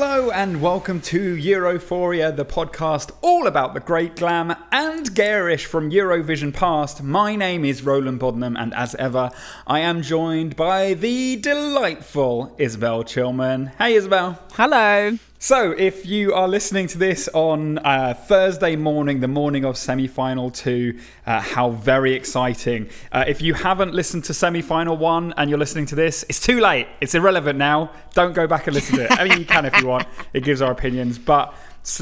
Hello and welcome to Europhoria, the podcast all about the great glam and garish from Eurovision past. My name is Roland Bodenham and as ever, I am joined by the delightful Isabel Chillman. Hey Isabel. Hello. So if you are listening to this on Thursday morning, the morning of semi-final 2, how very exciting. If you haven't listened to semi-final 1 and you're listening to this, it's too late. It's irrelevant now. Don't go back and listen to it. I mean, you can if you want. It gives our opinions, but...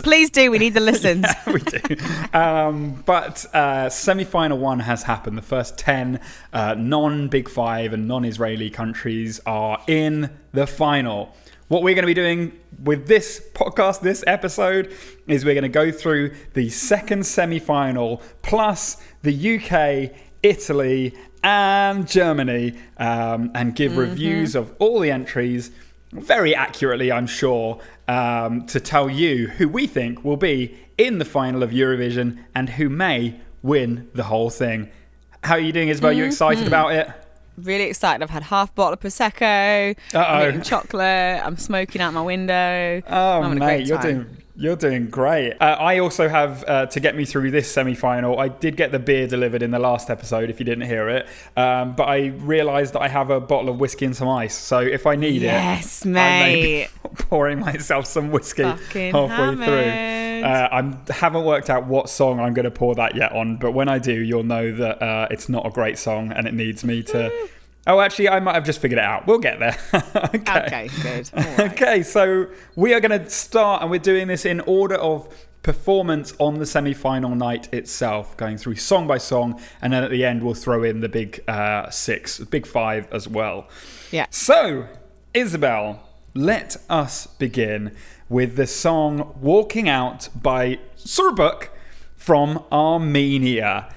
Please do. We need the listens. Yeah, we do. But semi-final 1 has happened. The first 10 non-Big Five and non-Israeli countries are in the final. What we're going to be doing with this podcast, this episode, is we're going to go through the second semi-final, plus the UK, Italy, and Germany, and give reviews of all the entries, very accurately, I'm sure, to tell you who we think will be in the final of Eurovision and who may win the whole thing. How are you doing, Isabel? You excited about it? Really excited. I've had half a bottle of Prosecco. I'm eating chocolate. I'm smoking out my window. Oh, mate, you're doing great. I also have, to get me through this semi-final, I did get the beer delivered in the last episode, if you didn't hear it. But I realised that I have a bottle of whiskey and some ice. So if I need it, mate. I may be pouring myself some whiskey fucking halfway through. I haven't worked out what song I'm going to pour that yet on, but when I do, you'll know that it's not a great song and it needs me to... Oh, actually, I might have just figured it out. We'll get there. Okay, good. All right. Okay, so we are going to start, and we're doing this in order of performance on the semi-final night itself, going through song by song, and then at the end, we'll throw in the big six, big five as well. Yeah. So, Isabel, let us begin with the song Walking Out by Srbuk from Armenia.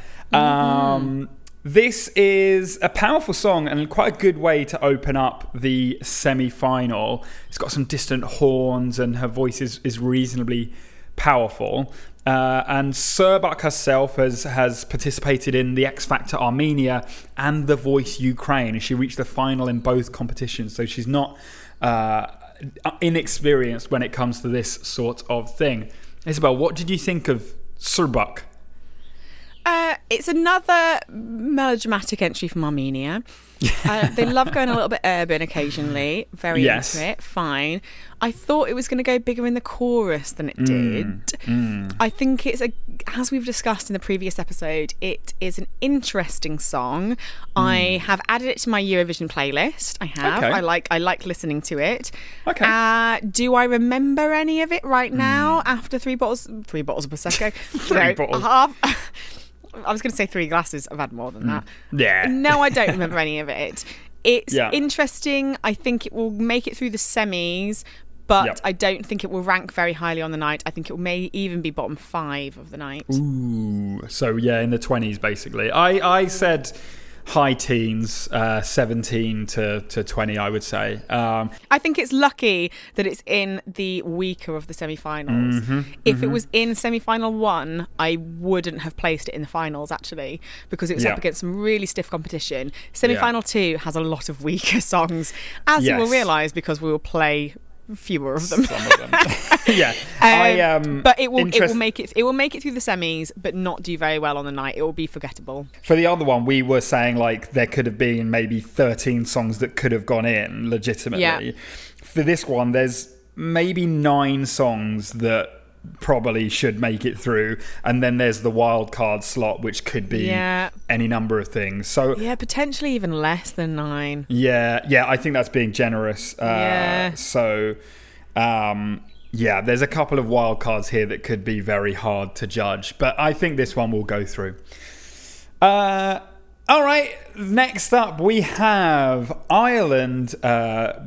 This is a powerful song and quite a good way to open up the semi-final. It's got some distant horns and her voice is reasonably powerful. And Srbuk herself has participated in the X Factor Armenia and The Voice Ukraine. And she reached the final in both competitions, so she's not... inexperienced when it comes to this sort of thing. Isabel, what did you think of Srbuk? It's another melodramatic entry from Armenia. They love going a little bit urban occasionally. Very into it. Fine. I thought it was going to go bigger in the chorus than it did. I think it's, as we've discussed in the previous episode, it is an interesting song. I have added it to my Eurovision playlist. I have. Okay. I like listening to it. Okay. Do I remember any of it right now after three bottles of Prosecco? Bottles. I was going to say 3 glasses. I've had more than that. Yeah. No, I don't remember any of it. It's interesting. I think it will make it through the semis, but I don't think it will rank very highly on the night. I think it may even be bottom 5 of the night. Ooh. So, yeah, in the 20s, basically. I said... high teens, 17 to 20, I would say. I think it's lucky that it's in the weaker of the semi-finals. If it was in semi-final 1, I wouldn't have placed it in the finals, actually, because it was up against some really stiff competition. Semi-final 2 has a lot of weaker songs, as you will realise, because we will play... fewer of them. Some of them. But it will make it through the semis, but not do very well on the night. It will be forgettable. For the other one, we were saying like there could have been maybe 13 songs that could have gone in legitimately. Yeah. For this one, there's maybe 9 songs that probably should make it through, and then there's the wild card slot, which could be any number of things, so potentially even less than 9. I think that's being generous. So there's a couple of wild cards here that could be very hard to judge, but I think this one will go through. All right, next up we have Ireland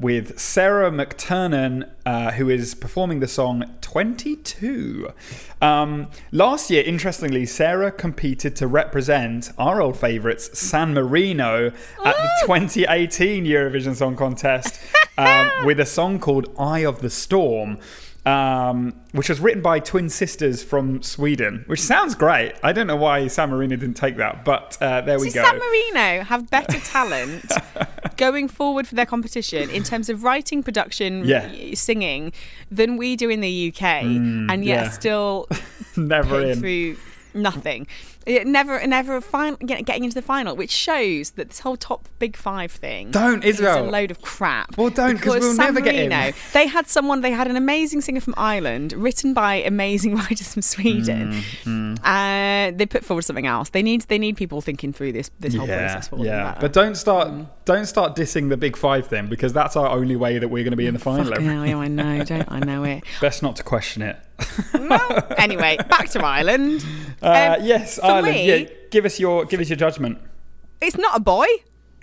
with Sarah McTernan, who is performing the song 22. Last year, interestingly, Sarah competed to represent our old favourites, San Marino, at the 2018 Eurovision Song Contest with a song called Eye of the Storm. Which was written by twin sisters from Sweden, which sounds great. I don't know why San Marino didn't take that, but there we go. San Marino have better talent. going forward for their competition in terms of writing, production, singing than we do in the UK, and yet still never through nothing. Never getting into the final, which shows that this whole top big five thing is a load of crap. Well, don't, because we'll San never Marino, get in. They had an amazing singer from Ireland, written by amazing writers from Sweden. They put forward something else. They need people thinking through this whole process for them. But don't start dissing the big five then, because that's our only way that we're going to be in the final. I know it. Best not to question it. Well, anyway, back to Ireland. Yes. Ireland, give us your judgment. It's not a boy.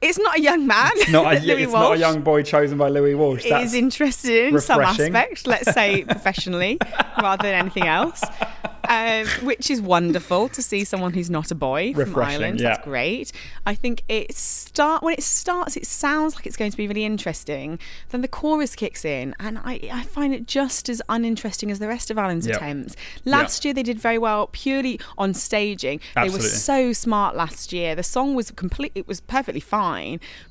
It's not a young man. It's not a young boy chosen by Louis Walsh. It is interested in some aspect, let's say professionally, rather than anything else, which is wonderful to see someone who's not a boy from Ireland. Yeah. That's great. I think when it starts, it sounds like it's going to be really interesting. Then the chorus kicks in, and I find it just as uninteresting as the rest of Ireland's attempts. Last year, they did very well purely on staging. Absolutely. They were so smart last year. The song was complete. It was perfectly fine.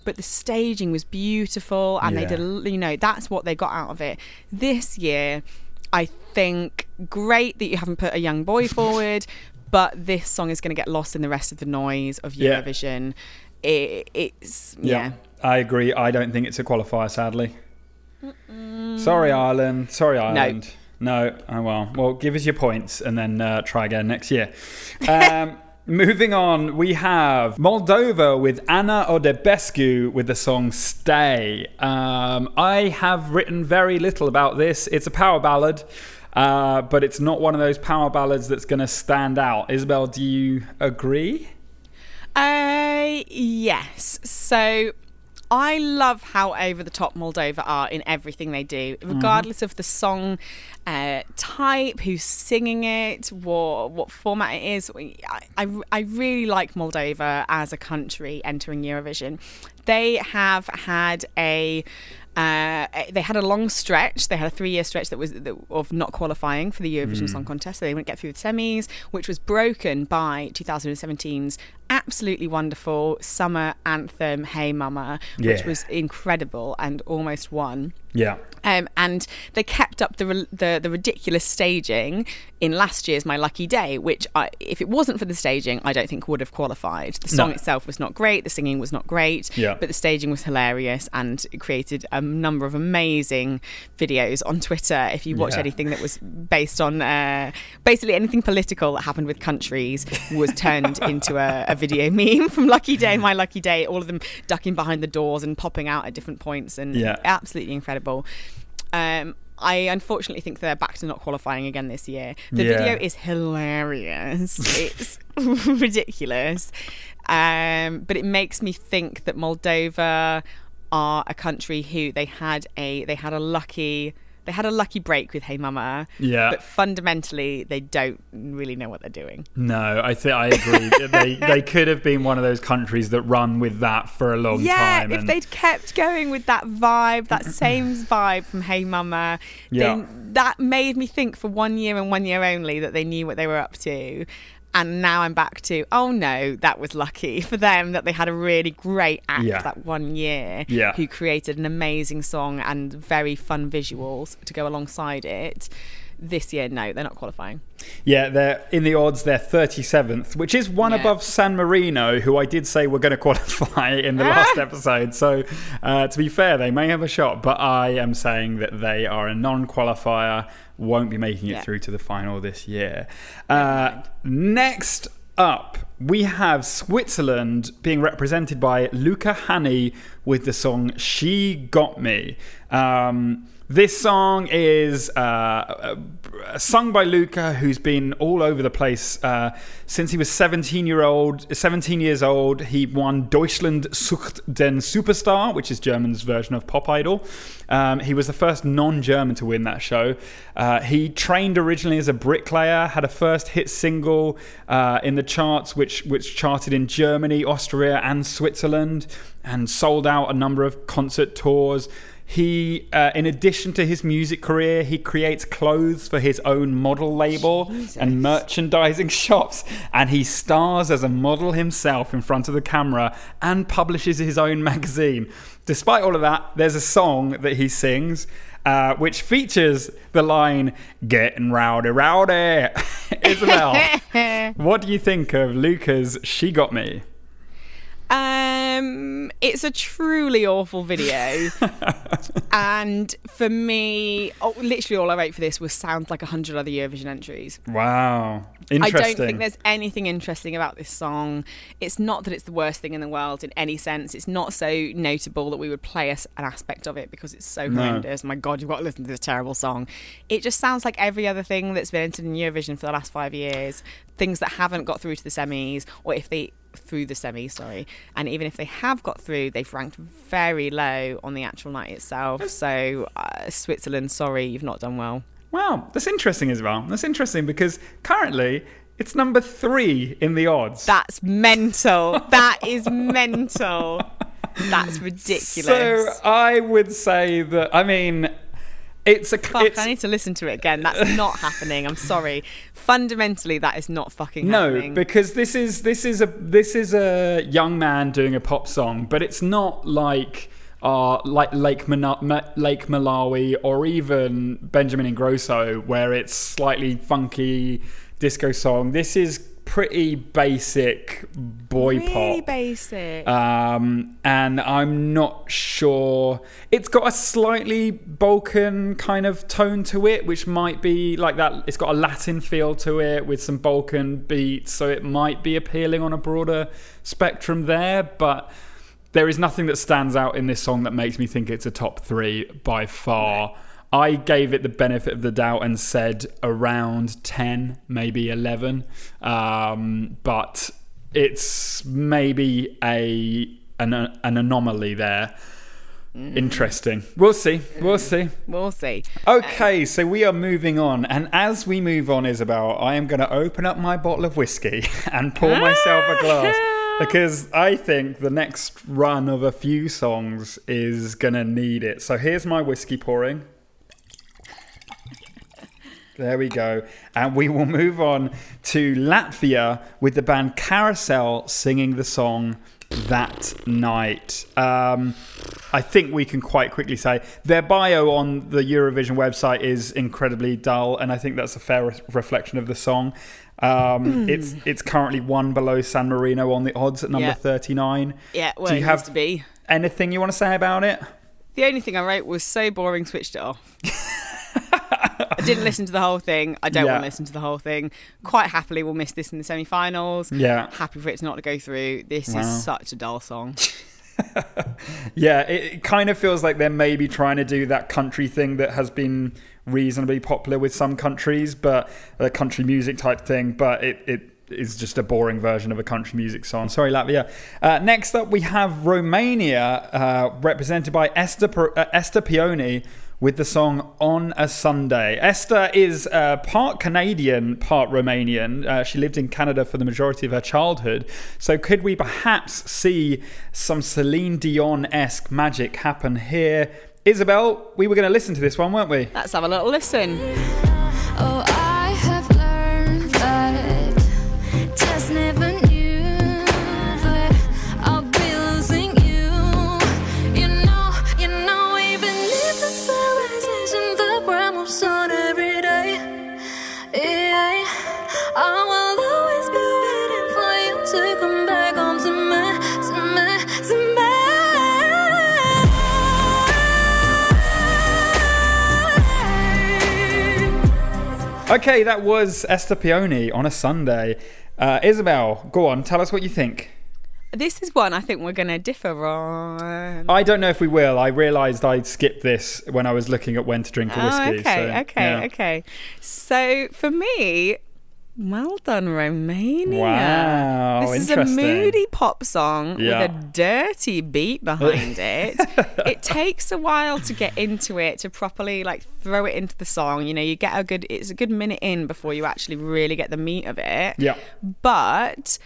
But the staging was beautiful, and they did, that's what they got out of it. This year, I think, great that you haven't put a young boy forward, but this song is going to get lost in the rest of the noise of Eurovision. I agree. I don't think it's a qualifier, sadly. Sorry, Ireland. No. Oh, well. Well, give us your points and then try again next year. Moving on, we have Moldova with Ana Odebescu with the song Stay. I have written very little about this. It's a power ballad, but it's not one of those power ballads that's going to stand out. Isabel, do you agree? Yes. So I love how over-the-top Moldova are in everything they do, regardless of the song type, who's singing it, what format it is. I really like Moldova as a country entering Eurovision. They have had a long stretch. They had a 3-year stretch of not qualifying for the Eurovision Song Contest, so they wouldn't get through the semis, which was broken by 2017's absolutely wonderful summer anthem, Hey Mama, which was incredible and almost won. Yeah. And they kept up the ridiculous staging in last year's My Lucky Day, which if it wasn't for the staging, I don't think would have qualified. The song itself was not great. The singing was not great. Yeah. But the staging was hilarious, and it created number of amazing videos on Twitter. If you watch anything that was based on basically anything political that happened with countries was turned into a video meme from Lucky Day, My Lucky Day, all of them ducking behind the doors and popping out at different points, and absolutely incredible. I unfortunately think they're back to not qualifying again this year. The video is hilarious. It's ridiculous. But it makes me think that Moldova are a country who they had a lucky break with Hey Mama, but fundamentally they don't really know what they're doing. No, I agree. They could have been one of those countries that run with that for a long time. If they'd kept going with that vibe, that same vibe from Hey Mama, that made me think for 1 year and 1 year only that they knew what they were up to. And now I'm back to, oh no, that was lucky for them that they had a really great act that 1 year who created an amazing song and very fun visuals to go alongside it. This year, no, they're not qualifying. Yeah, they're in the odds, they're 37th, which is one above San Marino, who I did say were going to qualify in the last episode. So to be fair, they may have a shot, but I am saying that they are a non-qualifier, won't be making it through to the final this year. Next up, we have Switzerland being represented by Luca Hani with the song She Got Me. This song is sung by Luca, who's been all over the place since he was 17 years old. He won Deutschland sucht den Superstar, which is German's version of Pop Idol. He was the first non-German to win that show. He trained originally as a bricklayer, had a first hit single in the charts, which charted in Germany, Austria, and Switzerland, and sold out a number of concert tours. He, in addition to his music career, he creates clothes for his own model label and merchandising shops, and he stars as a model himself in front of the camera and publishes his own magazine. Despite all of that, there's a song that he sings, which features the line, "Getting rowdy, rowdy." Isabel, what do you think of Luca's "She Got Me"? It's a truly awful video. And for me, literally all I wrote for this was sounds like 100 other Eurovision entries. Wow. Interesting. I don't think there's anything interesting about this song. It's not that it's the worst thing in the world in any sense. It's not so notable that we would play an aspect of it because it's so horrendous. No. My God, you've got to listen to this terrible song. It just sounds like every other thing that's been entered in Eurovision for the last 5 years. Things that haven't got through to the semis, or if they... through the semi, sorry. And even if they have got through, they've ranked very low on the actual night itself. So Switzerland, sorry, you've not done well. Wow, that's interesting as well. That's interesting because currently it's number 3 in the odds. That's mental. That is mental. That's ridiculous. So I would say that, I mean... I need to listen to it again. That's not happening. I'm sorry. Fundamentally, that is not fucking happening. No, because this is a young man doing a pop song, but it's not like Lake Malawi or even Benjamin Ingrosso, where it's slightly funky disco song. This is pretty basic boy pop. Really basic. And I'm not sure. It's got a slightly Balkan kind of tone to it, which might be like that. It's got a Latin feel to it with some Balkan beats, so it might be appealing on a broader spectrum there, but there is nothing that stands out in this song that makes me think it's a top 3 by far. Right. I gave it the benefit of the doubt and said around 10, maybe 11. But it's maybe an anomaly there. Mm. Interesting. We'll see. We'll see. We'll see. Okay, so we are moving on. And as we move on, Isabel, I am going to open up my bottle of whiskey and pour myself a glass. Because I think the next run of a few songs is going to need it. So here's my whiskey pouring. There we go. And we will move on to Latvia with the band Carousel singing the song That Night. I think we can quite quickly say their bio on the Eurovision website is incredibly dull, and I think that's a fair reflection of the song. It's currently one below San Marino on the odds at number 39. Yeah, well, do you have to be. Anything you want to say about it? The only thing I wrote was so boring, switched it off. I didn't listen to the whole thing. I don't want to listen to the whole thing. Quite happily, we'll miss this in the semi-finals. Yeah. Happy for it to not go through. This is such a dull song. Yeah, it kind of feels like they're maybe trying to do that country thing that has been reasonably popular with some countries, but a country music type thing, but it is just a boring version of a country music song. Sorry, Latvia. Next up, we have Romania, represented by Ester Peony, with the song On a Sunday. Ester is part Canadian, part Romanian. She lived in Canada for the majority of her childhood. So could we perhaps see some Celine Dion-esque magic happen here? Isabel, we were going to listen to this one, weren't we? Let's have a little listen. Oh, I have learned that just never knew that I'll be losing you. You know, even if the civilization, the problem of sun every day. Yeah, I will always be waiting for you to come back home to me. Okay, that was Ester Peony on a Sunday. Isabel, go on, tell us what you think. This is one I think we're going to differ on. I don't know if we will. I realised I'd skipped this when I was looking at when to drink a whiskey. Okay. So for me, well done, Romania. Wow, this is a moody pop song with a dirty beat behind it. It takes a while to get into it, to properly throw it into the song. You know, you get it's a good minute in before you actually really get the meat of it. Yeah. But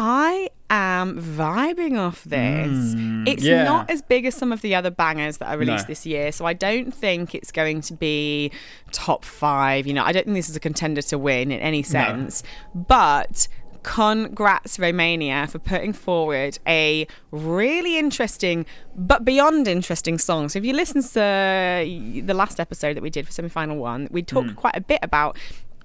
I am vibing off this. It's not as big as some of the other bangers that I released this year, so I don't think it's going to be top five. You know, I don't think this is a contender to win in any sense. No. But congrats, Romania, for putting forward a really interesting, but beyond interesting song. So if you listen to the last episode that we did for semi-final one, we talked quite a bit about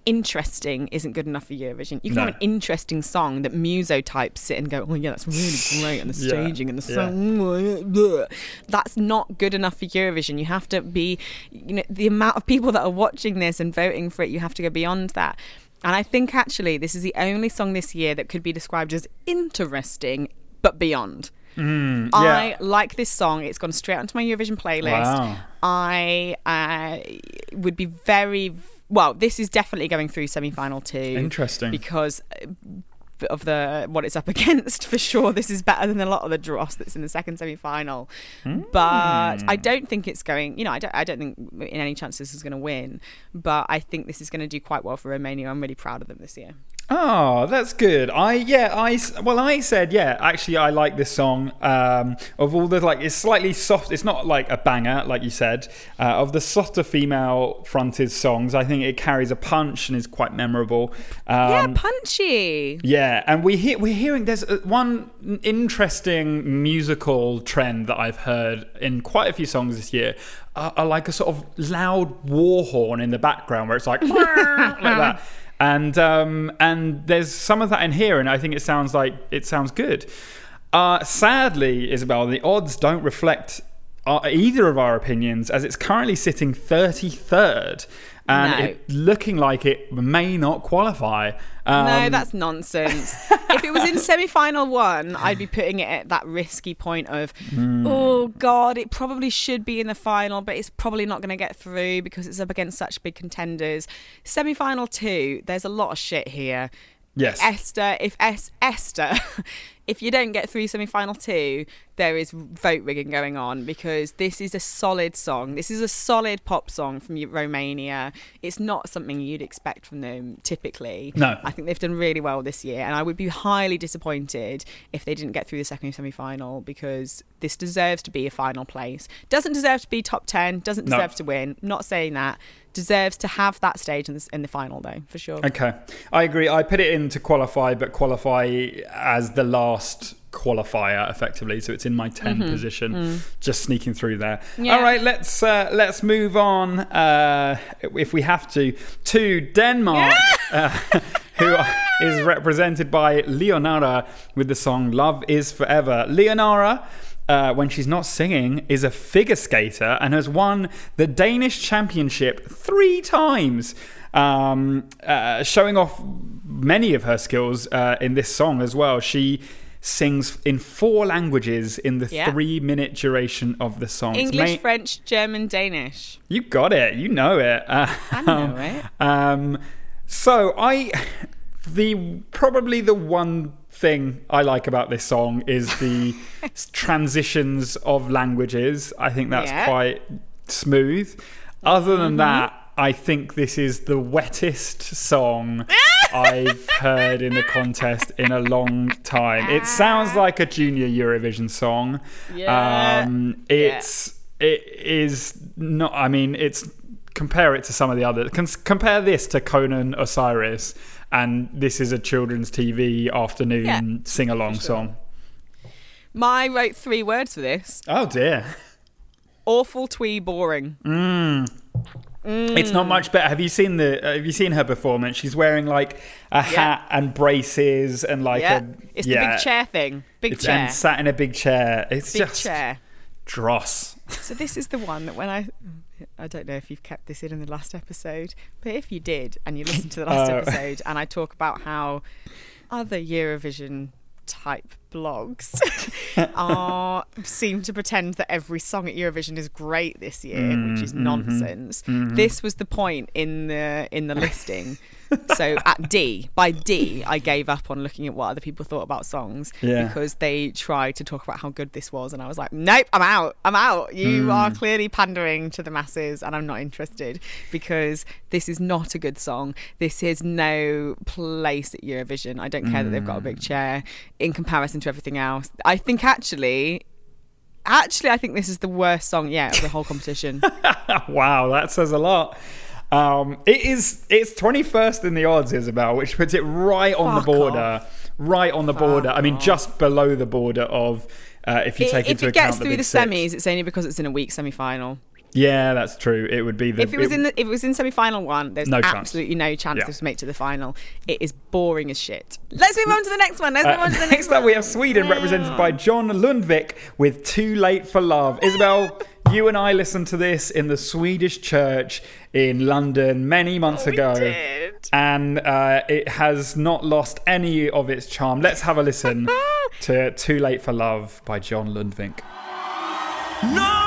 interesting isn't good enough for Eurovision. You can have an interesting song that muso types sit and go, oh yeah, that's really great, and the staging and the song, that's not good enough for Eurovision. You have to be, you know, the amount of people that are watching this and voting for it, you have to go beyond that. And I think actually this is the only song this year that could be described as interesting, but beyond. I like this song. It's gone straight onto my Eurovision playlist. Wow. I would be very... Well, this is definitely going through semi-final two. Interesting. Because of the what it's up against, for sure. This is better than a lot of the dross that's in the second semi-final. But I don't think it's going... You know, I don't think in any chance this is going to win. But I think this is going to do quite well for Romania. I'm really proud of them this year. Oh, that's good. I said, actually, I like this song. Of all the, like, it's slightly soft. It's not like a banger, like you said. Of the softer female-fronted songs, I think it carries a punch and is quite memorable. Punchy. Yeah, and we're hearing there's one interesting musical trend that I've heard in quite a few songs this year. Are like a sort of loud war horn in the background where it's like like that. And there's some of that in here, and I think it sounds good. Sadly, Isabel, the odds don't reflect either of our opinions, as it's currently sitting 33rd, and it's looking like it may not qualify. No, that's nonsense. If it was in semi-final one, I'd be putting it at that risky point of, oh God, it probably should be in the final, but it's probably not going to get through because it's up against such big contenders. Semi-final two, there's a lot of shit here. Yes. If you don't get through semi-final two, there is vote rigging going on, because this is a solid song. This is a solid pop song from Romania. It's not something you'd expect from them typically. No. I think they've done really well this year, and I would be highly disappointed if they didn't get through the second semi-final, because this deserves to be a final place. Doesn't deserve to be top 10, doesn't deserve to win. Not saying that. Deserves to have that stage in the final, though, for sure. Okay. I agree. I put it in to qualify, but qualify as the last qualifier effectively, so it's in my 10 position, just sneaking through there. All right, let's move on, if we have to Denmark, who is represented by Leonora with the song Love Is Forever. Leonora, when she's not singing, is a figure skater and has won the Danish championship 3 times, showing off many of her skills in this song as well. She sings in 4 languages in the 3-minute duration of the song. English, French, German, Danish. You got it. You know it. I know it. Probably the one thing I like about this song is the transitions of languages. I think that's quite smooth. Other than that, I think this is the wettest song I've heard in the contest in a long time. It sounds like a junior Eurovision song. Compare it to some of the others. Compare this to Conan Osiris, and this is a children's TV afternoon sing-along song. I wrote 3 words for this. Oh dear. Awful, twee, boring. It's not much better. Have you seen her performance? She's wearing like a hat and braces and like a... It's the big chair thing. And sat in a big chair. It's big just chair. Dross. So this is the one that when I don't know if you've kept this in the last episode, but if you did and you listened to the last episode, and I talk about how other Eurovision type blogs seem to pretend that every song at Eurovision is great this year, which is nonsense. This was the point in the listing So at D, by D, I gave up on looking at what other people thought about songs because they tried to talk about how good this was, and I was like, nope, I'm out. You are clearly pandering to the masses, and I'm not interested because this is not a good song. This is no place at Eurovision. I don't care that they've got a big chair in comparison to everything else. I think actually, I think this is the worst song yet of the whole competition. Wow, that says a lot. It's 21st in the odds, Isabel, which puts it right on the border. I mean, just below the border of if you take into account the big six. If it gets through the semis, it's only because it's in a weak semi-final. Yeah, that's true. It would be the... If it was in semi-final one, there's absolutely no chance this would make to the final. It is boring as shit. Let's move on to the next one. Next up, we have Sweden represented by John Lundvik with Too Late for Love. Isabel, you and I listened to this in the Swedish church in London many months ago. And it has not lost any of its charm. Let's have a listen to Too Late for Love by John Lundvik. No!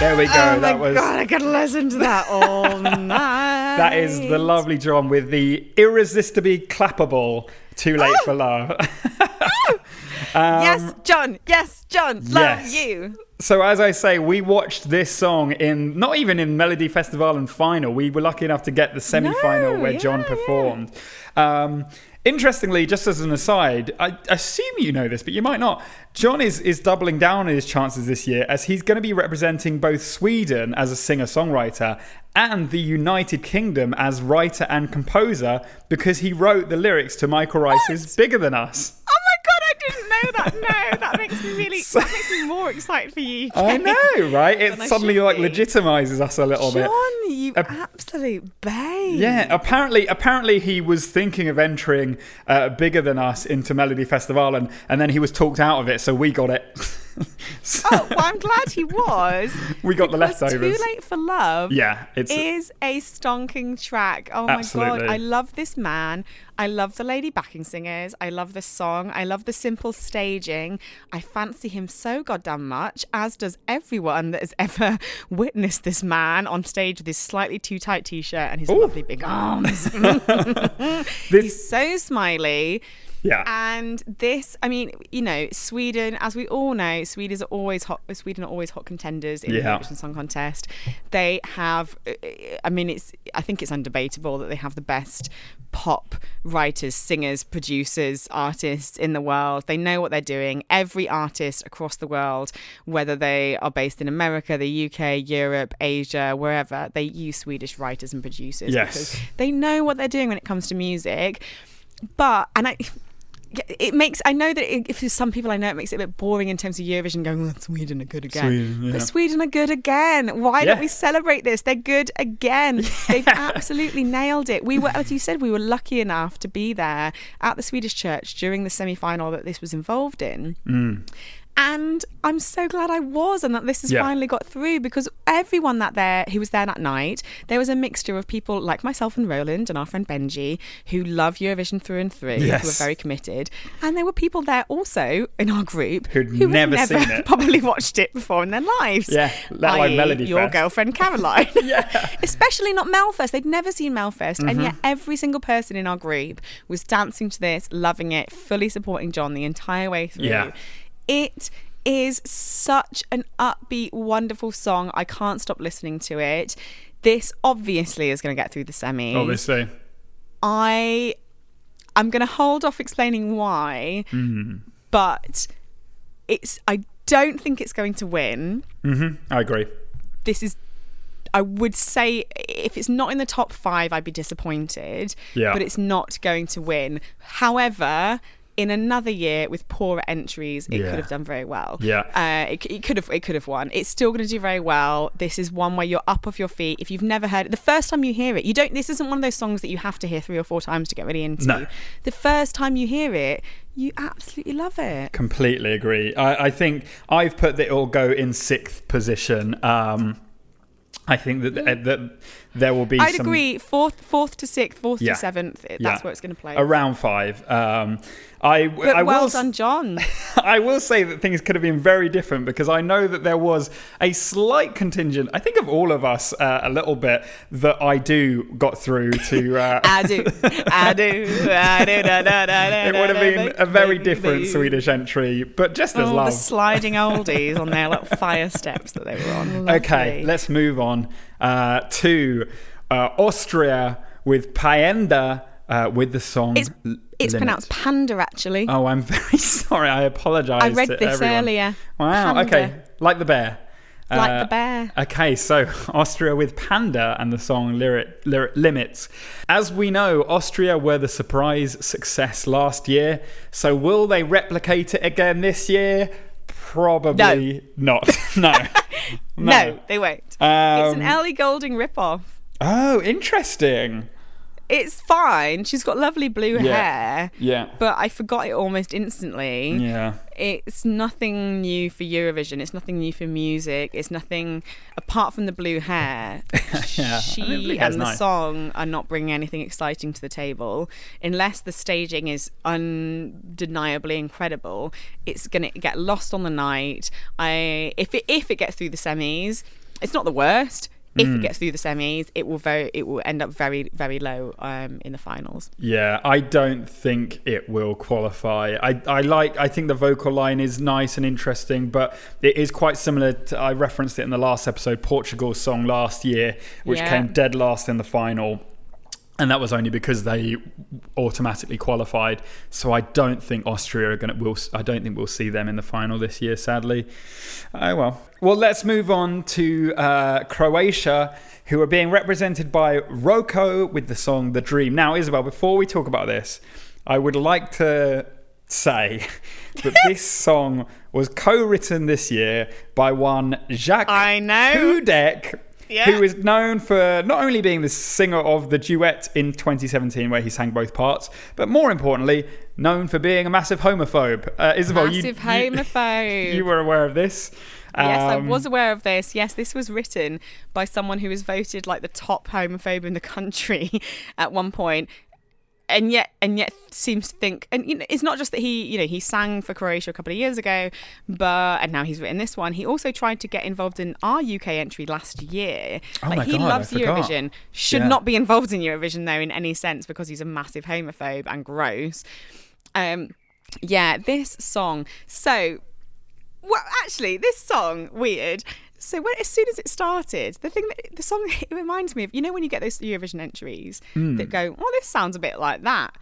There we go. Oh my God, I could listen to that all night. That is the lovely John with the irresistibly clappable Too Late for Love. Yes, John. Love you. So as I say, we watched this song not even in Melody Festival and final. We were lucky enough to get the semi-final where John performed. Yeah. Interestingly, just as an aside, I assume you know this, but you might not. John is doubling down on his chances this year as he's going to be representing both Sweden as a singer-songwriter and the United Kingdom as writer and composer because he wrote the lyrics to Michael Rice's Bigger Than Us. Oh my God, I didn't know that. No, that makes me that makes me more excited for you, Jay. I know, right? It suddenly legitimizes us a little bit. John, you absolute babe. Yeah, apparently he was thinking of entering Bigger Than Us into Melody Festival and then he was talked out of it, so we got it. So, I'm glad he was. We got the leftovers. Too Late for Love is a stonking track. Oh my God, I love this man. I love the lady backing singers. I love the song. I love the simple staging. I fancy him so goddamn much, as does everyone that has ever witnessed this man on stage with his slightly too tight t-shirt and his lovely big arms. He's so smiley. Yeah. And this, I mean, you know, Sweden, as we all know, Sweden are always hot contenders in the Eurovision Song Contest. They have, I think it's undebatable that they have the best pop writers, singers, producers, artists in the world. They know what they're doing. Every artist across the world, whether they are based in America, the UK, Europe, Asia, wherever, they use Swedish writers and producers because they know what they're doing when it comes to music. For some people I know it makes it a bit boring in terms of Eurovision going, well, Sweden are good again. But Sweden are good again. Why don't we celebrate this? They're good again. They've absolutely nailed it. We were, as you said, we were lucky enough to be there at the Swedish church during the semi-final that this was involved in. And I'm so glad I was, and that this has finally got through, because everyone who was there that night, there was a mixture of people like myself and Roland and our friend Benji, who love Eurovision through and through, who were very committed. And there were people there also in our group who'd never probably watched it before in their lives. Yeah, like Melody Your Fest. Girlfriend Caroline. Especially not Melfest. They'd never seen Melfest, and yet every single person in our group was dancing to this, loving it, fully supporting John the entire way through. Yeah. It is such an upbeat, wonderful song. I can't stop listening to it. This obviously is going to get through the semis. Obviously. I'm going to hold off explaining why, but I don't think it's going to win. I agree. I would say if it's not in the top 5, I'd be disappointed, but it's not going to win. However, in another year with poorer entries, it could have done very well. It could have won. It's still going to do very well. This is one where you're up off your feet. If you've never heard it, the first time you hear it, you don't. This isn't one of those songs that you have to hear 3 or 4 times to get really into. No. The first time you hear it, you absolutely love it. Completely agree. I think I've put that it'll go in 6th position. I think that, that there will be. I'd agree. Fourth to sixth, to 7th. That's where it's going to play. Around 5. Well done, John. I will say that things could have been very different, because I know that there was a slight contingent, I think of all of us a little bit, that I do got through to. I do. Da, da, da, da, it would have been a very different Swedish entry, but just as love. The sliding oldies on their little fire steps that they were on. Lovely. Okay, let's move on to Austria with Paenda with the song. It's pronounced Paenda, actually. Oh, I'm very sorry. I apologise. I read this earlier. Wow. Paenda. Okay. Like the bear. Like the bear. Okay, so Austria with Paenda and the song Limits. As we know, Austria were the surprise success last year. So will they replicate it again this year? Probably not. No, they won't. It's an Ellie Goulding rip-off. Oh, interesting. It's fine. She's got lovely blue hair. Yeah. But I forgot it almost instantly. Yeah. It's nothing new for Eurovision. It's nothing new for music. It's nothing apart from the blue hair. The song are not bringing anything exciting to the table. Unless the staging is undeniably incredible, it's going to get lost on the night. If it gets through the semis, it's not the worst. If it gets through the semis, it will end up very, very low in the finals. Yeah, I don't think it will qualify. I think the vocal line is nice and interesting, but it is quite similar to, I referenced it in the last episode, Portugal's song last year, which came dead last in the final. And that was only because they automatically qualified. So I don't think Austria I don't think we'll see them in the final this year, sadly. Oh well. Well, let's move on to Croatia, who are being represented by Roko with the song The Dream. Now, Isabel, before we talk about this, I would like to say that this song was co-written this year by one Jacques Houdek. Yeah. Who is known for not only being the singer of the duet in 2017, where he sang both parts, but more importantly, known for being a massive homophobe. Isabel, you were aware of this? Yes, I was aware of this. Yes, this was written by someone who was voted like the top homophobe in the country at one point. And yet seems to think, and you know, it's not just that he sang for Croatia a couple of years ago, and now he's written this one. He also tried to get involved in our UK entry last year. He loves Eurovision. Should not be involved in Eurovision though in any sense, because he's a massive homophobe and gross. This song. So, well, actually, this song weird. So as soon as it started, the song, it reminds me of, you know, when you get those Eurovision entries that go, oh, this sounds a bit like that.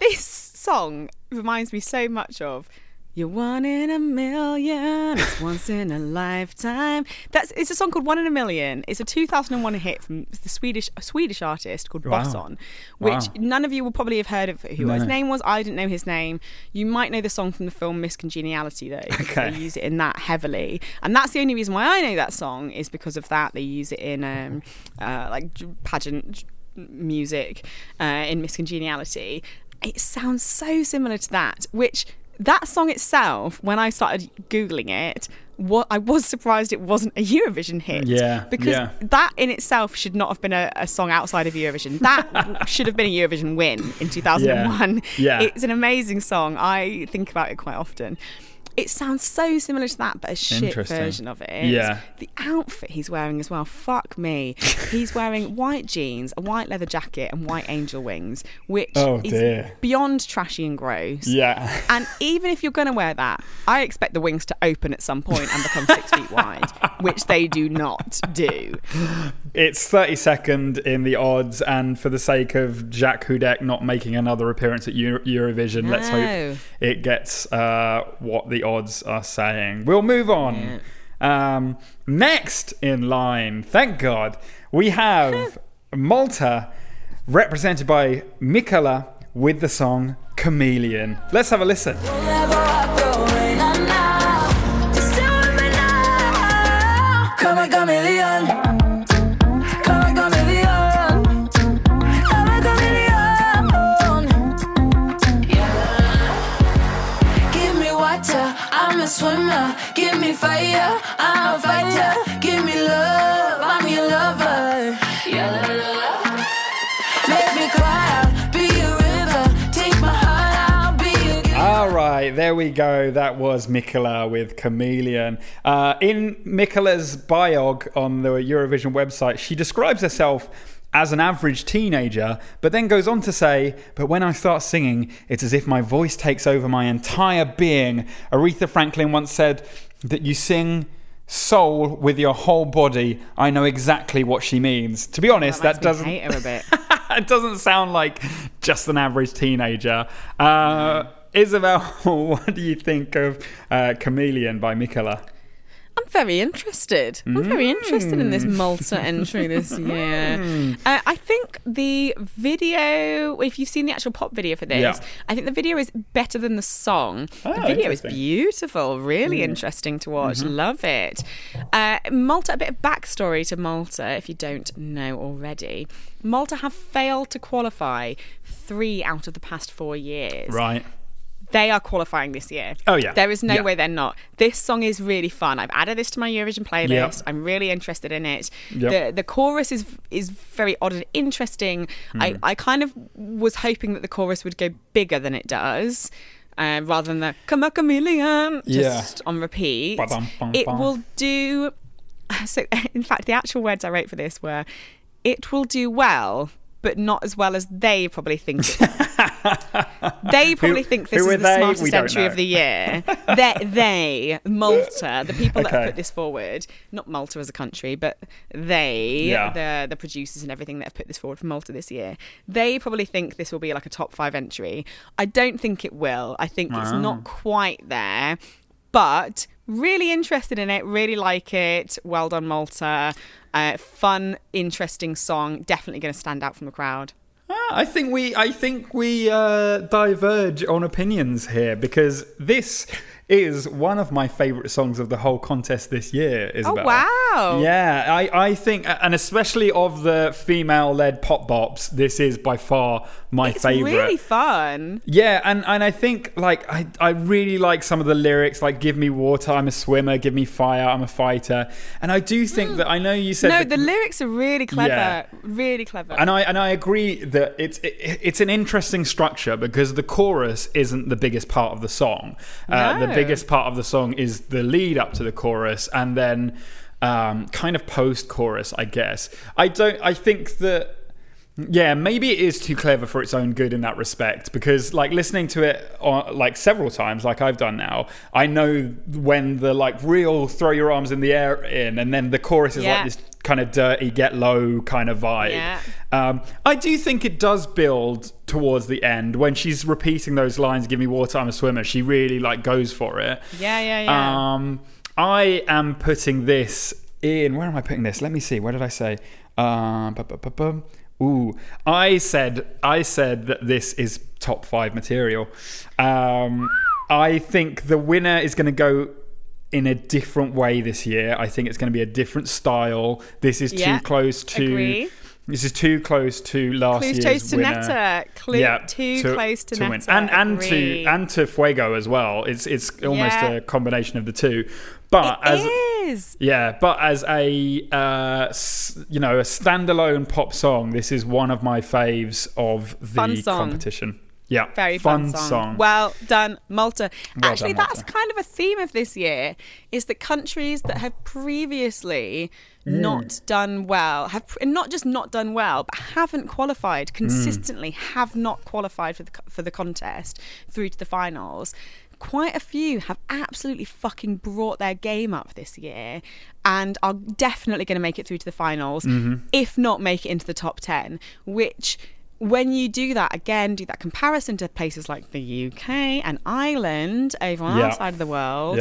This song reminds me so much of You're One in a Million, it's once in a lifetime. It's a song called One in a Million. It's a 2001 hit from the Swedish artist called Bosson, which none of you will probably have heard of his name was. I didn't know his name. You might know the song from the film Miss Congeniality, though. Okay. They use it in that heavily. And that's the only reason why I know that song, is because of that. They use it in like pageant music in Miss Congeniality. It sounds so similar to that, which... That song itself, when I started Googling it, I was surprised it wasn't a Eurovision hit. Yeah. Because that in itself should not have been a song outside of Eurovision. That should have been a Eurovision win in 2001. Yeah. It's an amazing song. I think about it quite often. It sounds so similar to that, but a shit version of it. Yeah. The outfit he's wearing as well, fuck me. He's wearing white jeans, a white leather jacket, and white angel wings, which is beyond trashy and gross. Yeah. And even if you're going to wear that, I expect the wings to open at some point and become 6 feet wide, which they do not do. It's 32nd in the odds, and for the sake of Jacques Houdek not making another appearance at Eurovision, let's hope it gets what the odds are saying. We'll move on. Yeah. Next in line, thank God, we have Malta, represented by Mikola with the song Chameleon. Let's have a listen. Swimmer, give me fire, I'm a fighter, give me love, I'm your lover, your love. Make me cry, be a river, take my heart, I'll be a giver. All right, there we go. That was Mikola with Chameleon. In Mikola's biog on the Eurovision website, she describes herself as an average teenager, but then goes on to say, but when I start singing, it's as if my voice takes over my entire being. Aretha Franklin once said that you sing soul with your whole body. I know exactly what she means. To be honest, that doesn't hate her a bit. It doesn't sound like just an average teenager. Isabel, what do you think of Chameleon by Mikola? I'm very interested. I'm very interested in this Malta entry this year. I think the video, if you've seen the actual pop video for this, I think the video is better than the song. The video is beautiful, really interesting to watch. Love it. Malta, a bit of backstory to Malta, if you don't know already. Malta have failed to qualify 3 out of the past 4 years. Right. They are qualifying this year. Oh, yeah. There is no way they're not. This song is really fun. I've added this to my Eurovision playlist. I'm really interested in it. The chorus is very odd and interesting. I kind of was hoping that the chorus would go bigger than it does, rather than the "Come a chameleon" just on repeat. Ba-dum-bum-bum. It will do... So, in fact, the actual words I wrote for this were, it will do well, but not as well as they probably think it. They probably think this is the smartest entry of the year. They, Malta, the people that have put this forward, not Malta as a country, but they, the producers and everything that have put this forward for Malta this year, they probably think this will be like a top 5 entry. I don't think it will. I think it's not quite there, but really interested in it, really like it. Well done, Malta. Fun, interesting song. Definitely going to stand out from the crowd. I think we diverge on opinions here, because this is one of my favourite songs of the whole contest this year, Isabel. Oh, wow. Yeah, I think, and especially of the female-led pop bops, this is by far my favourite. It's really fun. Yeah, and I think, like, I really like some of the lyrics, like, give me water, I'm a swimmer, give me fire, I'm a fighter. And I do think that, I know you said... No, the lyrics are really clever, really clever. And I agree that it's an interesting structure, because the chorus isn't the biggest part of the song. The biggest part of the song is the lead up to the chorus, and then kind of post chorus, I guess. I think that, yeah, maybe it is too clever for its own good in that respect, because, like, listening to it like several times, like I've done now, I know when the, like, real throw your arms in the air in, and then the chorus is like this kind of dirty get low kind of vibe. I do think it does build towards the end when she's repeating those lines, give me water, I'm a swimmer. She really, like, goes for it. Yeah. I am putting this in, where am I putting this? Let me see, where did I say? Ooh, I said that this is top 5 material. I think the winner is going to go in a different way this year. I think it's going to be a different style. This is too close to. Agree. This is too close to last year's winner. Too close to Netta. And to Fuego as well. It's almost a combination of the two. But as a standalone pop song, this is one of my faves of the competition. Yeah, very fun song. Well done, Malta. That's kind of a theme of this year, is that countries that have previously not done well, have not just not done well, but haven't qualified consistently, have not qualified for the contest through to the finals. Quite a few have absolutely fucking brought their game up this year and are definitely going to make it through to the finals, if not make it into the top 10, which... When you do that, again, do that comparison to places like the UK and Ireland over on our side of the world,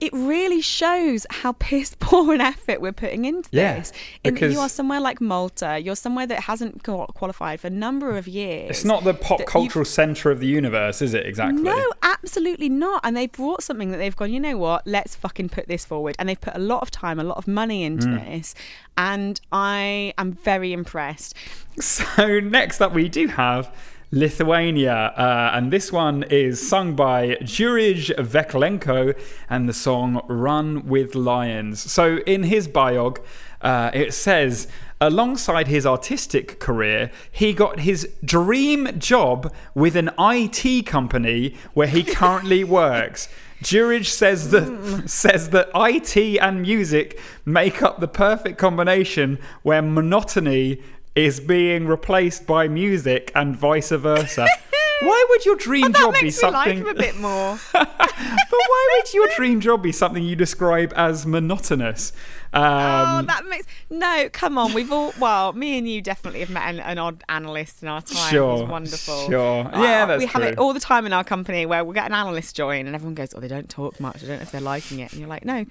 it really shows how piss poor an effort we're putting into this. In that you are somewhere like Malta, you're somewhere that hasn't qualified for a number of years. It's not the pop cultural centre of the universe, is it, exactly? No, absolutely not. And they brought something that they've gone, you know what, let's fucking put this forward. And they've put a lot of time, a lot of money into this. And I am very impressed. So next up we do have Lithuania, and this one is sung by Jurij Veklenko, and the song Run With Lions. So in his biog, it says, alongside his artistic career, he got his dream job with an IT company where he currently works. Jurij says that IT and music make up the perfect combination where monotony is being replaced by music and vice versa. Why would your dream job be something? Like him a bit more. But why would your dream job be something you describe as monotonous? No, come on. Me and you definitely have met an odd analyst in our time. Sure, it's wonderful. Sure, yeah, that's true. We have it all the time in our company where we'll get an analyst join and everyone goes, oh, they don't talk much. I don't know if they're liking it. And you're like, no,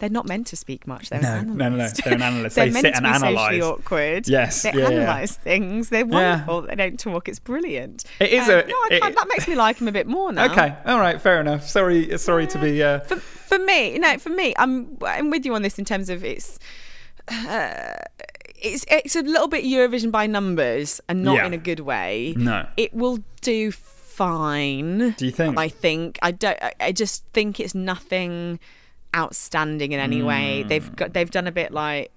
they're not meant to speak much. They're an analyst. No, they're an analyst. They're meant sit to and be analyse. Socially awkward. Yes, they analyse things. They're wonderful. Yeah. They don't talk. It's brilliant. It is that makes me like him a bit more now. Okay, all right, fair enough. Sorry to be. For me, I'm with you on this in terms of it's a little bit Eurovision by numbers and not in a good way. No, it will do fine. Do you think? I just think it's nothing outstanding in any way. They've done a bit like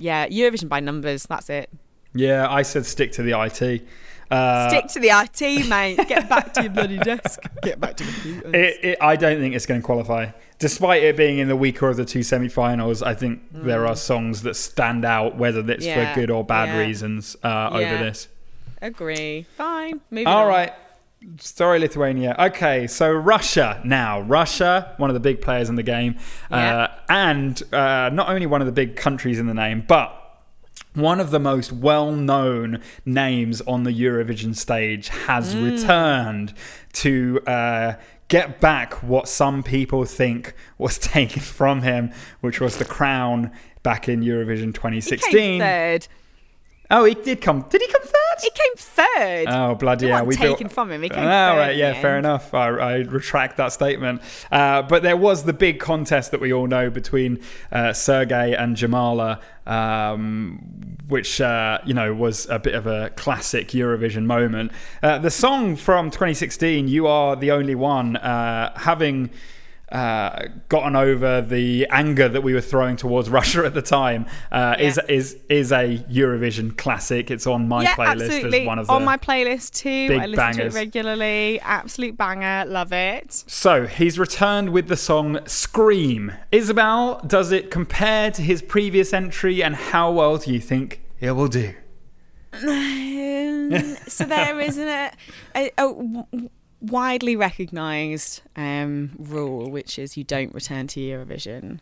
Eurovision by numbers. That's it. Yeah, I said stick to the IT. Stick to the IT, mate. Get back to your bloody desk. Get back to computers. I don't think it's going to qualify. Despite it being in the weaker of the two semi-finals, I think there are songs that stand out, whether that's for good or bad reasons, over this. Agree. Fine. Moving on. Right. Sorry, Lithuania. Okay, so Russia now. Russia, one of the big players in the game. And not only one of the big countries in the name, but one of the most well-known names on the Eurovision stage has returned to get back what some people think was taken from him, which was the crown back in Eurovision 2016. He came third. Oh, he did come. Did he come third? He came third. Oh, bloody hell. We taken from him. He came third. All right, yeah, fair enough. I retract that statement. But there was the big contest that we all know between Sergey and Jamala, which, was a bit of a classic Eurovision moment. The song from 2016, You Are the Only One, having gotten over the anger that we were throwing towards Russia at the time, is a Eurovision classic. It's on my playlist absolutely. As one of the on my playlist too. I listen bangers. To it regularly. Absolute banger, love it. So he's returned with the song Scream. Isabel, does it compare to his previous entry, and how well do you think it will do? So there is a widely recognised rule, which is you don't return to Eurovision.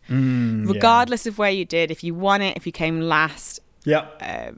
Regardless of where you did, if you won it, if you came last,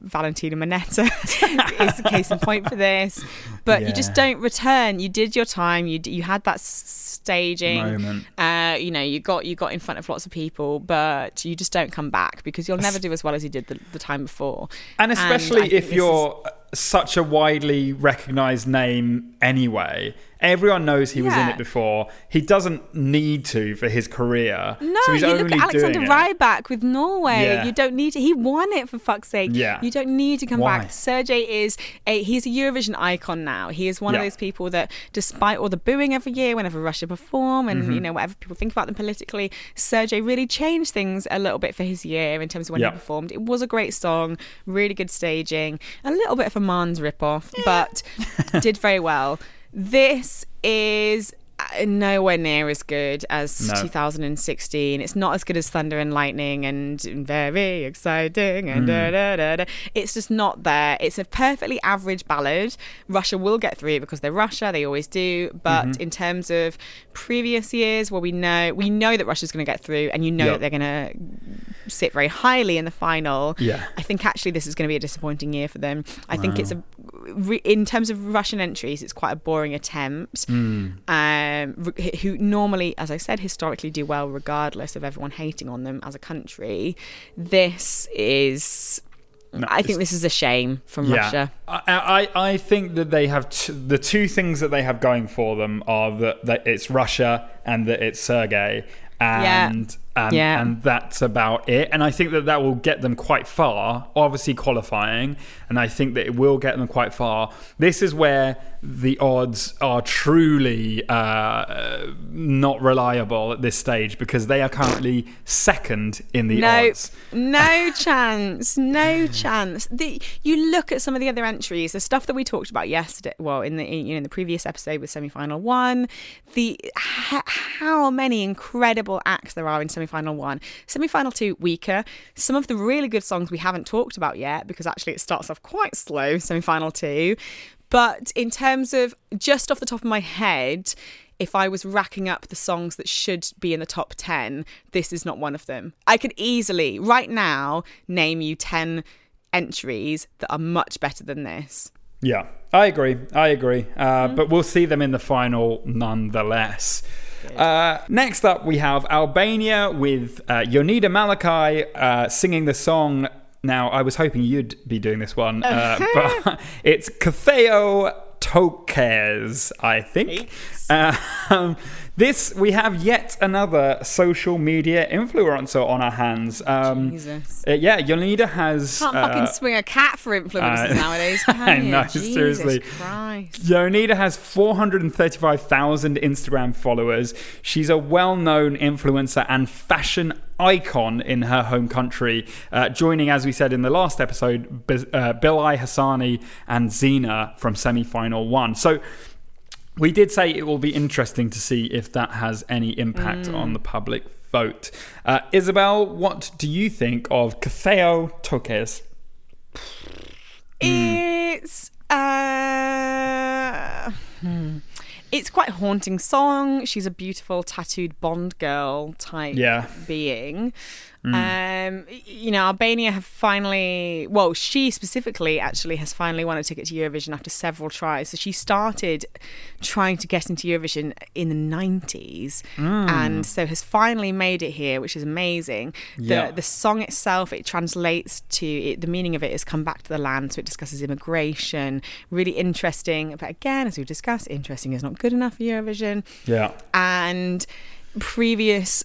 Valentina Minetta is the case in point for this. But you just don't return. You did your time. You had that staging. Moment. You got in front of lots of people, but you just don't come back because you'll never do as well as you did the time before. And especially if you're such a widely recognised name anyway. Everyone knows he was in it before. He doesn't need to for his career. No, so he's you only look at Alexander Rybak with Norway. Yeah. You don't need to. He won it, for fuck's sake. Yeah. You don't need to come back. Sergey he's a Eurovision icon now. He is one of those people that, despite all the booing every year, whenever Russia perform and whatever people think about them politically, Sergey really changed things a little bit for his year in terms of when he performed. It was a great song, really good staging, a little bit of a Mans ripoff, but did very well. This is nowhere near as good as 2016. It's not as good as Thunder and Lightning and Very Exciting and da-da-da-da. It's just not there. It's a perfectly average ballad. Russia will get through it because they're Russia. They always do. But in terms of previous years where we know that Russia's going to get through and that they're going to sit very highly in the final, I think actually this is going to be a disappointing year for them. I think it's a in terms of Russian entries, it's quite a boring attempt. Who normally, as I said, historically do well regardless of everyone hating on them as a country. This is... No, I think this is a shame from Russia. I think that they have the two things that they have going for them are that it's Russia and that it's Sergey, and that's about it. And I think that will get them quite far, obviously qualifying, and I think that it will get them quite far. This is where the odds are truly not reliable at this stage, because they are currently second in the odds. No chance. No chance. You look at some of the other entries, the stuff that we talked about yesterday, well, in the previous episode with semi-final one, how many incredible acts there are in semi-final one. Semi-final two, weaker. Some of the really good songs we haven't talked about yet, because actually it starts off quite slow, semi-final two. But in terms of just off the top of my head, if I was racking up the songs that should be in the top 10, this is not one of them. I could easily, right now, name you 10 entries that are much better than this. Yeah, I agree. But we'll see them in the final nonetheless. Next up, we have Albania with Jonida Maliqi singing the song... Now, I was hoping you'd be doing this one, but it's Katheo Tokes, I think. This, we have yet another social media influencer on our hands. Jesus. Yeah, Jonida has... Can't fucking swing a cat for influencers nowadays, can you? I know, Jesus, seriously. Christ. Jonida has 435,000 Instagram followers. She's a well-known influencer and fashion icon in her home country, joining, as we said in the last episode, Bilal Hassani and Zena from semi-final one. So we did say it will be interesting to see if that has any impact on the public vote. Isabel, what do you think of Katheo Tokes? It's quite a haunting song. She's a beautiful tattooed Bond girl type being. Albania have finally, well, she specifically actually has finally won a ticket to Eurovision after several tries. So she started trying to get into Eurovision in the 90s and so has finally made it here, which is amazing. The song itself, it translates to, the meaning of it is come back to the land. So it discusses immigration, really interesting. But again, as we've discussed, interesting is not good enough for Eurovision. Yeah. And previous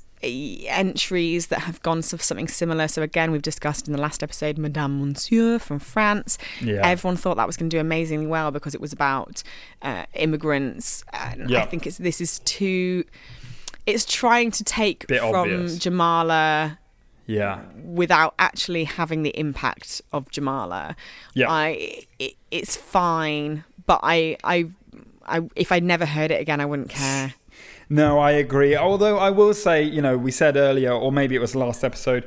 entries that have gone for something similar. So again, we've discussed in the last episode, Madame Monsieur from France. Everyone thought that was going to do amazingly well because it was about immigrants. And I think this is too... It's trying to take from obvious Jamala without actually having the impact of Jamala. It's fine, but I if I never heard it again, I wouldn't care. No, I agree. Although I will say, we said earlier, or maybe it was last episode,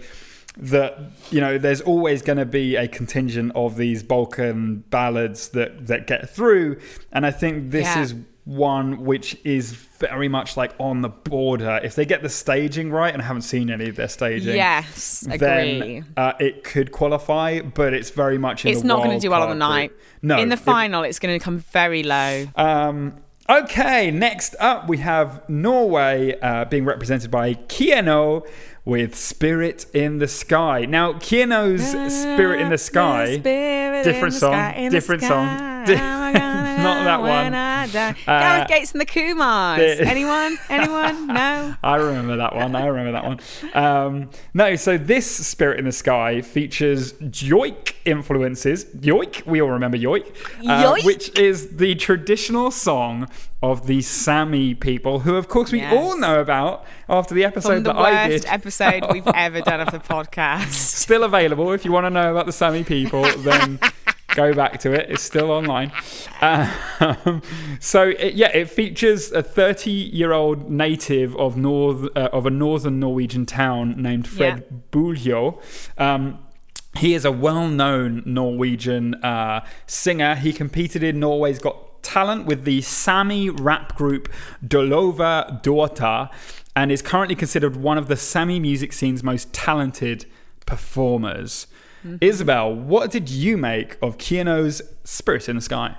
that, there's always going to be a contingent of these Balkan ballads that get through. And I think this is one which is very much like on the border. If they get the staging right, and I haven't seen any of their staging, then it could qualify, but it's very much in the wild. It's not going to do well on the night. No. In the final, it's going to come very low. Okay, next up we have Norway being represented by Keiino with Spirit in the Sky. Now, Keiino's Spirit in the Sky, different song. Not that one. Gareth Gates and the Kumars. Anyone? No? I remember that one. So this Spirit in the Sky features Joik influences. Joik, we all remember Joik. Which is the traditional song of the Sami people, who, of course, we all know about after the episode that I did. From the worst episode we've ever done of the podcast. Still available. If you want to know about the Sami people, then... Go back to it. It's still online. It features a 30-year-old native of a northern Norwegian town named Fred Buljo. He is a well-known Norwegian singer. He competed in Norway's Got Talent with the Sami rap group Dolova Dorta and is currently considered one of the Sami music scene's most talented performers. Mm-hmm. Isabel, what did you make of Keiino's Spirit in the Sky?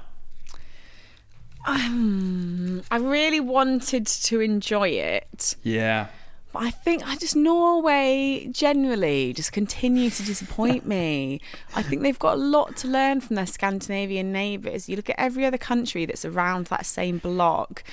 I really wanted to enjoy it. Yeah. But I think Norway generally just continue to disappoint me. I think they've got a lot to learn from their Scandinavian neighbours. You look at every other country that's around that same block.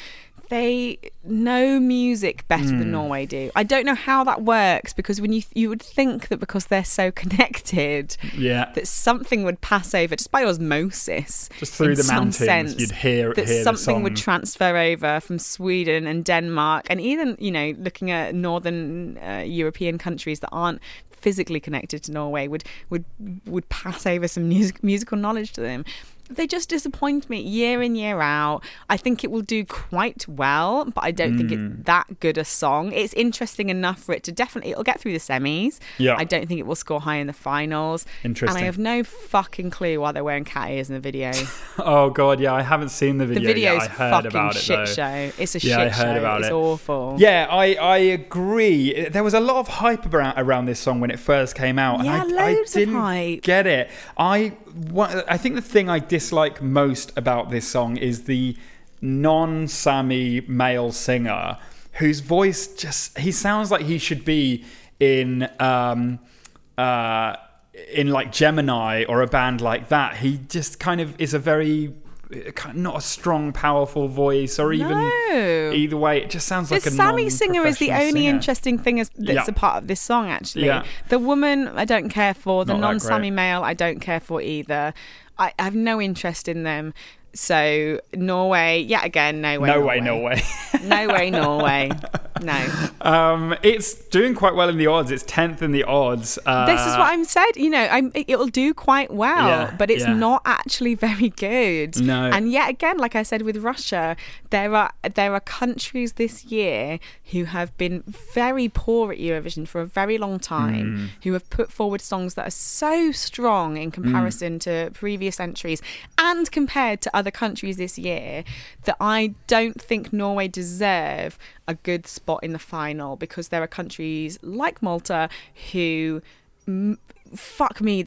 They know music better than Norway do. I don't know how that works, because when you would think that because they're so connected, that something would pass over just by osmosis. Just through the mountains, you'd hear something the song would transfer over from Sweden and Denmark, and even looking at northern European countries that aren't physically connected to Norway would pass over some musical knowledge to them. They just disappoint me year in, year out. I think it will do quite well, but I don't think it's that good a song. It's interesting enough for it to it'll get through the semis. Yeah. I don't think it will score high in the finals. Interesting. And I have no fucking clue why they're wearing cat ears in the video. Oh, God, yeah, I haven't seen the video. The video's fucking about shit it, show. It's a shit show. About it's awful. Yeah, I agree. There was a lot of hype around this song when it first came out. Yeah, and loads I didn't of hype. Get it. I think the thing I dislike most about this song is the non-Sami male singer whose voice he sounds like he should be in like Gemini or a band like that. He just kind of is a very not a strong, powerful voice, or even either way, it just sounds like a Sami singer is the only interesting thing that's a part of this song. Actually, the woman I don't care for, the non-Sami male I don't care for either. I have no interest in them. So Norway, yet again, no way, Norway. No. It's doing quite well in the odds. It's 10th in the odds. This is what I'm said. It'll do quite well, but it's not actually very good. No. And yet again, like I said with Russia, there are countries this year who have been very poor at Eurovision for a very long time, who have put forward songs that are so strong in comparison to previous entries and compared to other countries this year, that I don't think Norway deserve a good spot in the final, because there are countries like Malta who the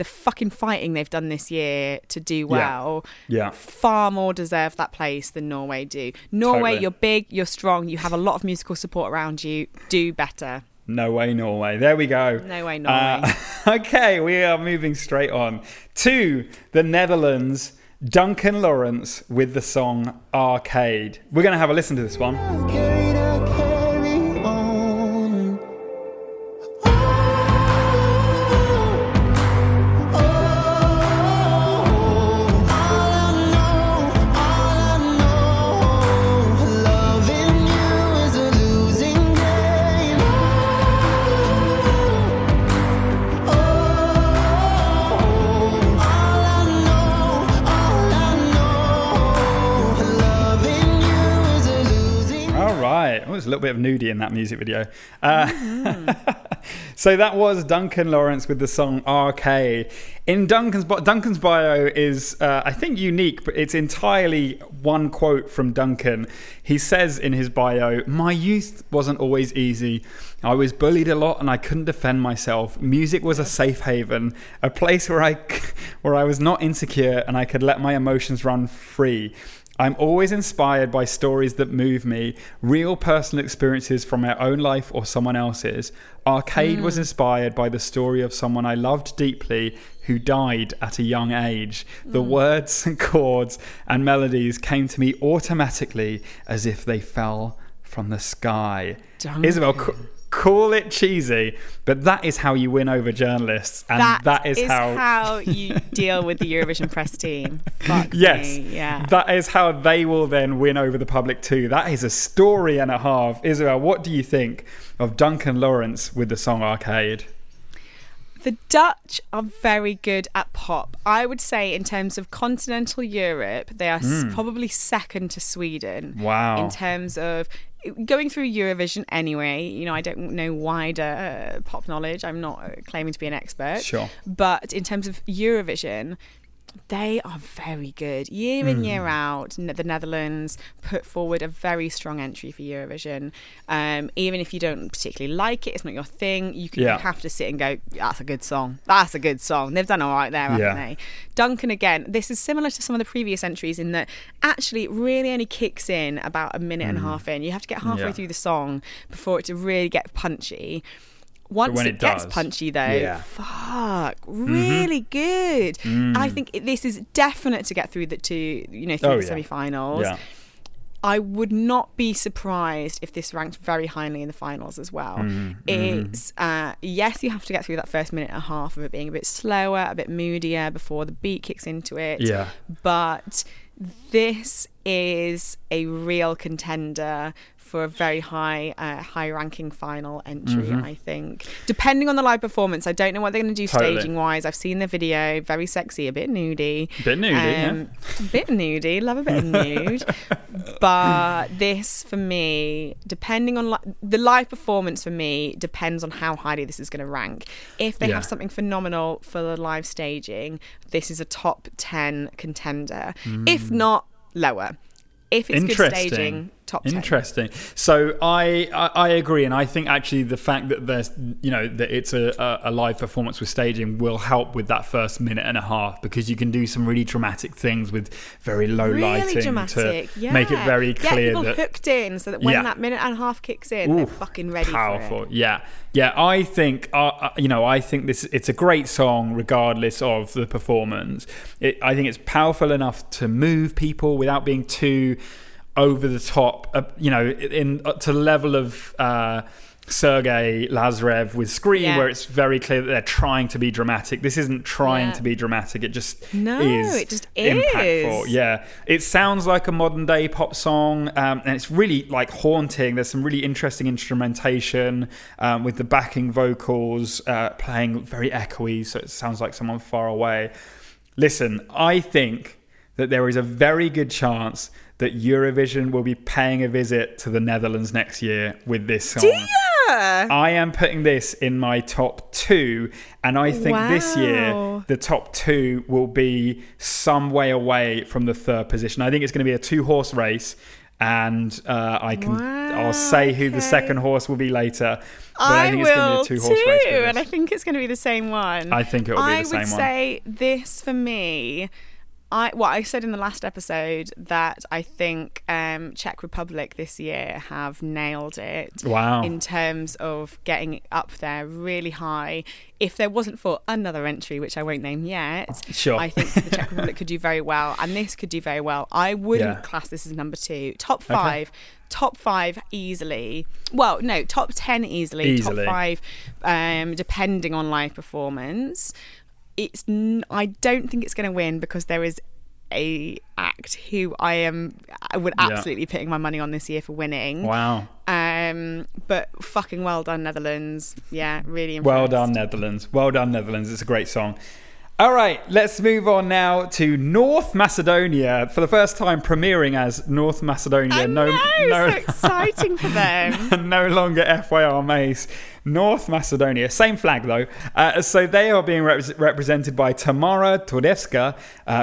fucking fighting they've done this year to do well far more deserve that place than Norway do. Norway, totally. You're big, you're strong, you have a lot of musical support around you, do better. No way, Norway. There we go. No way, Norway. Okay, we are moving straight on to the Netherlands. Duncan Laurence with the song Arcade. We're going to have a listen to this one. A little bit of nudie in that music video. So that was Duncan Laurence with the song Arcade. In Duncan's bio is I think unique, but it's entirely one quote from Duncan. He says in his bio, "My youth wasn't always easy. I was bullied a lot and I couldn't defend myself. Music was a safe haven, a place where I was not insecure and I could let my emotions run free. I'm always inspired by stories that move me, real personal experiences from my own life or someone else's. Arcade was inspired by the story of someone I loved deeply who died at a young age. The words and chords and melodies came to me automatically as if they fell from the sky." Duncan. Isabel, call it cheesy, but that is how you win over journalists, and that is how you deal with the Eurovision press team. Fuck yes, me. Yeah. That is how they will then win over the public too. That is a story and a half. Isabel, what do you think of Duncan Laurence with the song Arcade? The Dutch are very good at pop. I would say in terms of continental Europe, they are probably second to Sweden. Wow. In terms of going through Eurovision anyway, I don't know wider pop knowledge. I'm not claiming to be an expert. Sure. But in terms of Eurovision, They are very good. Year in, year out, the Netherlands put forward a very strong entry for Eurovision. Even if you don't particularly like it, it's not your thing, you have to sit and go, that's a good song. That's a good song. They've done all right there, haven't they? Duncan, again, this is similar to some of the previous entries in that actually it really only kicks in about a minute and a half in. You have to get halfway through the song before it to really get punchy. Once it gets punchy, though, really good. I think this is definite to get through the semi-finals. Yeah. I would not be surprised if this ranked very highly in the finals as well. It's yes, you have to get through that first minute and a half of it being a bit slower, a bit moodier before the beat kicks into it. Yeah, but this is a real contender for a very high-ranking final entry, I think. Depending on the live performance, I don't know what they're going to do staging-wise. I've seen the video, very sexy, a bit nudie, love a bit of nude. But this, for me, depending on the live performance, for me, depends on how highly this is going to rank. If they have something phenomenal for the live staging, this is a top 10 contender. If not, lower. If it's good staging, top 10. Interesting. So I agree, and I think actually the fact that there's that it's a live performance with staging will help with that first minute and a half, because you can do some really dramatic things with very low lighting dramatic, to make it very clear that people hooked in, so that when that minute and a half kicks in, they're fucking ready. Powerful, for it. Yeah. I think I think this it's a great song regardless of the performance. I think it's powerful enough to move people without being too over the top, to the level of Sergey Lazarev with Scream, where it's very clear that they're trying to be dramatic. This isn't trying to be dramatic. It just is impactful. Yeah, it sounds like a modern day pop song, and it's really like haunting. There's some really interesting instrumentation with the backing vocals playing very echoey, so it sounds like someone far away. Listen, I think that there is a very good chance that Eurovision will be paying a visit to the Netherlands next year with this song. Dear! I am putting this in my top 2, and I think this year the top 2 will be some way away from the third position. I think it's going to be a 2-horse race, and I'll say who the second horse will be later. But I think it's going to be a 2-horse race for this. And I think it's going to be the same one. I think it will be the same one. I would say this for me. I said in the last episode that I think Czech Republic this year have nailed it. Wow. In terms of getting up there really high. If there wasn't for another entry, which I won't name yet, sure, I think the Czech Republic could do very well, and this could do very well. I wouldn't class this as number 2. Top 5. Okay. Top 5 easily. Well, no, top 10 easily. Top 5 depending on live performance. I don't think it's going to win, because there is a act who I would absolutely putting my money on this year for winning. Wow. But fucking well done, Netherlands. Yeah, really impressed. Well done Netherlands. It's a great song. All right, let's move on now to North Macedonia, for the first time premiering as North Macedonia. I know, so exciting for them. No longer FYR Mace. North Macedonia, same flag though. So they are being represented by Tamara Todevska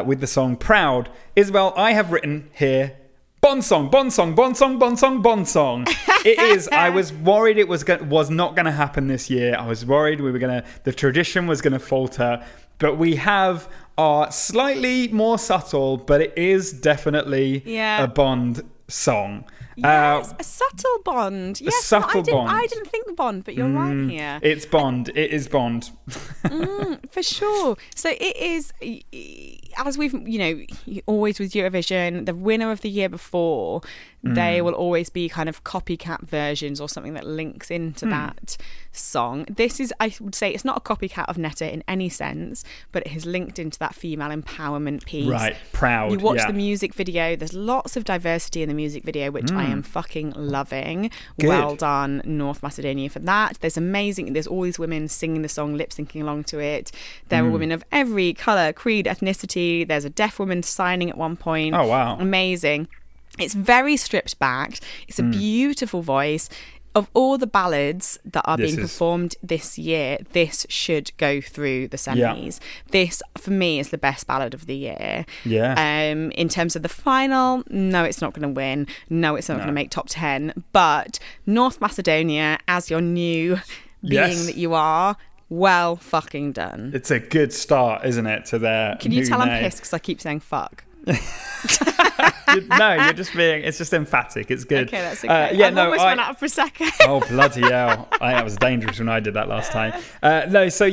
with the song Proud. Isabel, I have written here, Bonsong, Bonsong, Bonsong, Bonsong, Bonsong. It is. I was worried it was not going to happen this year. I was worried the tradition was going to falter. But we have our slightly more subtle, but it is definitely a Bond song. Yes, a subtle Bond. Yes, Bond. I didn't think Bond, but you're right here. It's Bond. It is Bond. For sure. So it is, as we've, always with Eurovision, the winner of the year before, they will always be kind of copycat versions or something that links into that song. This is, I would say, it's not a copycat of Netta in any sense, but it has linked into that female empowerment piece. Right, Proud. You watch the music video, there's lots of diversity in the music video, which I am fucking loving. Good. Well done, North Macedonia, for that. There's all these women singing the song, lip syncing along to it. There are women of every colour, creed, ethnicity. There's a deaf woman signing at one point. Oh, wow. Amazing. It's very stripped back. It's a beautiful voice. Of all the ballads that are being performed this year, this should go through the semis. Yeah. This, for me, is the best ballad of the year. Yeah. In terms of the final, no, it's not going to win. No, it's not going to make top 10. But North Macedonia, as your new being that you are, well fucking done. It's a good start, isn't it, to their Can you tell I'm pissed because I keep saying fuck? No, you're just being, it's just emphatic. It's good. Okay, that's okay. I almost went out for a second. Oh, bloody hell. That was dangerous when I did that last time. As I say,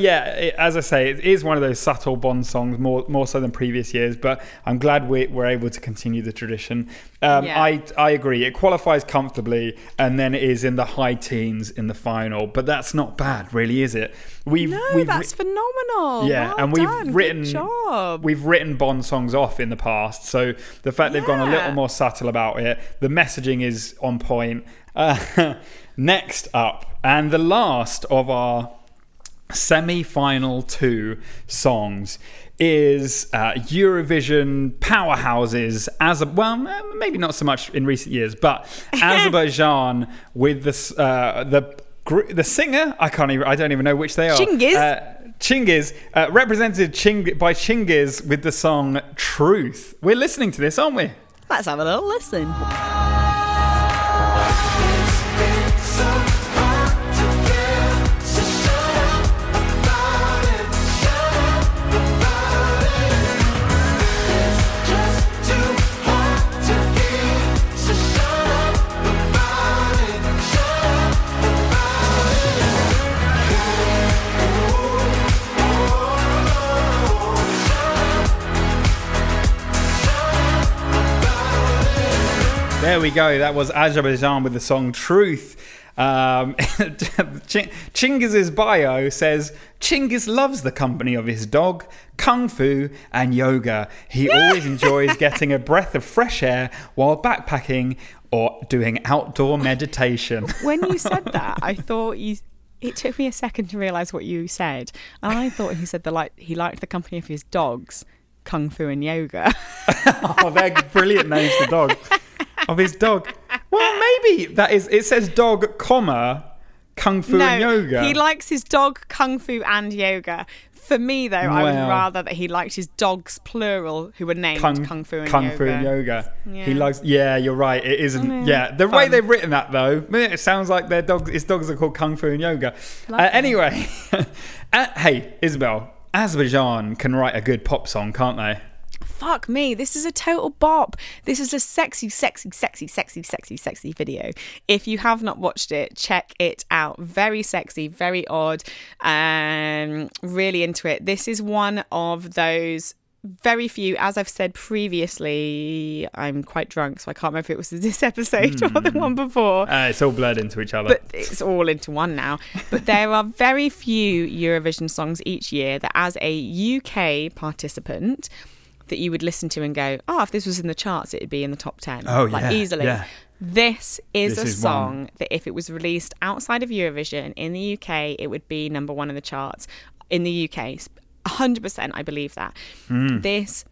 it is one of those subtle Bond songs, more so than previous years, but I'm glad we're able to continue the tradition. I agree. It qualifies comfortably and then it is in the high teens in the final, but that's not bad, really, is it? That's phenomenal. Yeah, well, and we've written Bond songs off in the past, so the fact they've gone a little more subtle about it, the messaging is on point. Next up, and the last of our semi-final two songs is Eurovision powerhouses, maybe not so much in recent years, but Azerbaijan with the singer, I don't even know which they are. Chingiz. Chingiz, represented by Chingiz with the song Truth. We're listening to this, aren't we? Let's have a little listen. There we go. That was Azerbaijan with the song Truth. Chingiz's bio says, Chingiz loves the company of his dog, kung fu and yoga. He always enjoys getting a breath of fresh air while backpacking or doing outdoor meditation. When you said that, I thought it took me a second to realise what you said. And I thought he said he liked the company of his dogs, kung fu and yoga. Oh, they're brilliant names for dogs. Of his dog. Well, maybe that is. It says dog, kung fu and yoga. He likes his dog, kung fu and yoga. For me, though, I would rather that he liked his dogs, plural, who were named kung fu and yoga. Kung fu and yoga. Yeah. He likes. Yeah, you're right. It isn't. Yeah, the way they've written that though, it sounds like their dogs. His dogs are called kung fu and yoga. Anyway, hey Isabel, Azerbaijan can write a good pop song, can't they? Fuck me, this is a total bop. This is a sexy, sexy, sexy, sexy, sexy, sexy video. If you have not watched it, check it out. Very sexy, very odd. Really into it. This is one of those very few, as I've said previously, I'm quite drunk, so I can't remember if it was this episode or the one before. It's all blurred into each other. But it's all into one now. But there are very few Eurovision songs each year that, as a UK participant, that you would listen to and go, if this was in the charts, it'd be in the top 10. Oh, yeah. Like, easily. Yeah. This is a song that if it was released outside of Eurovision in the UK, it would be number one in the charts. In the UK, 100%, I believe that. This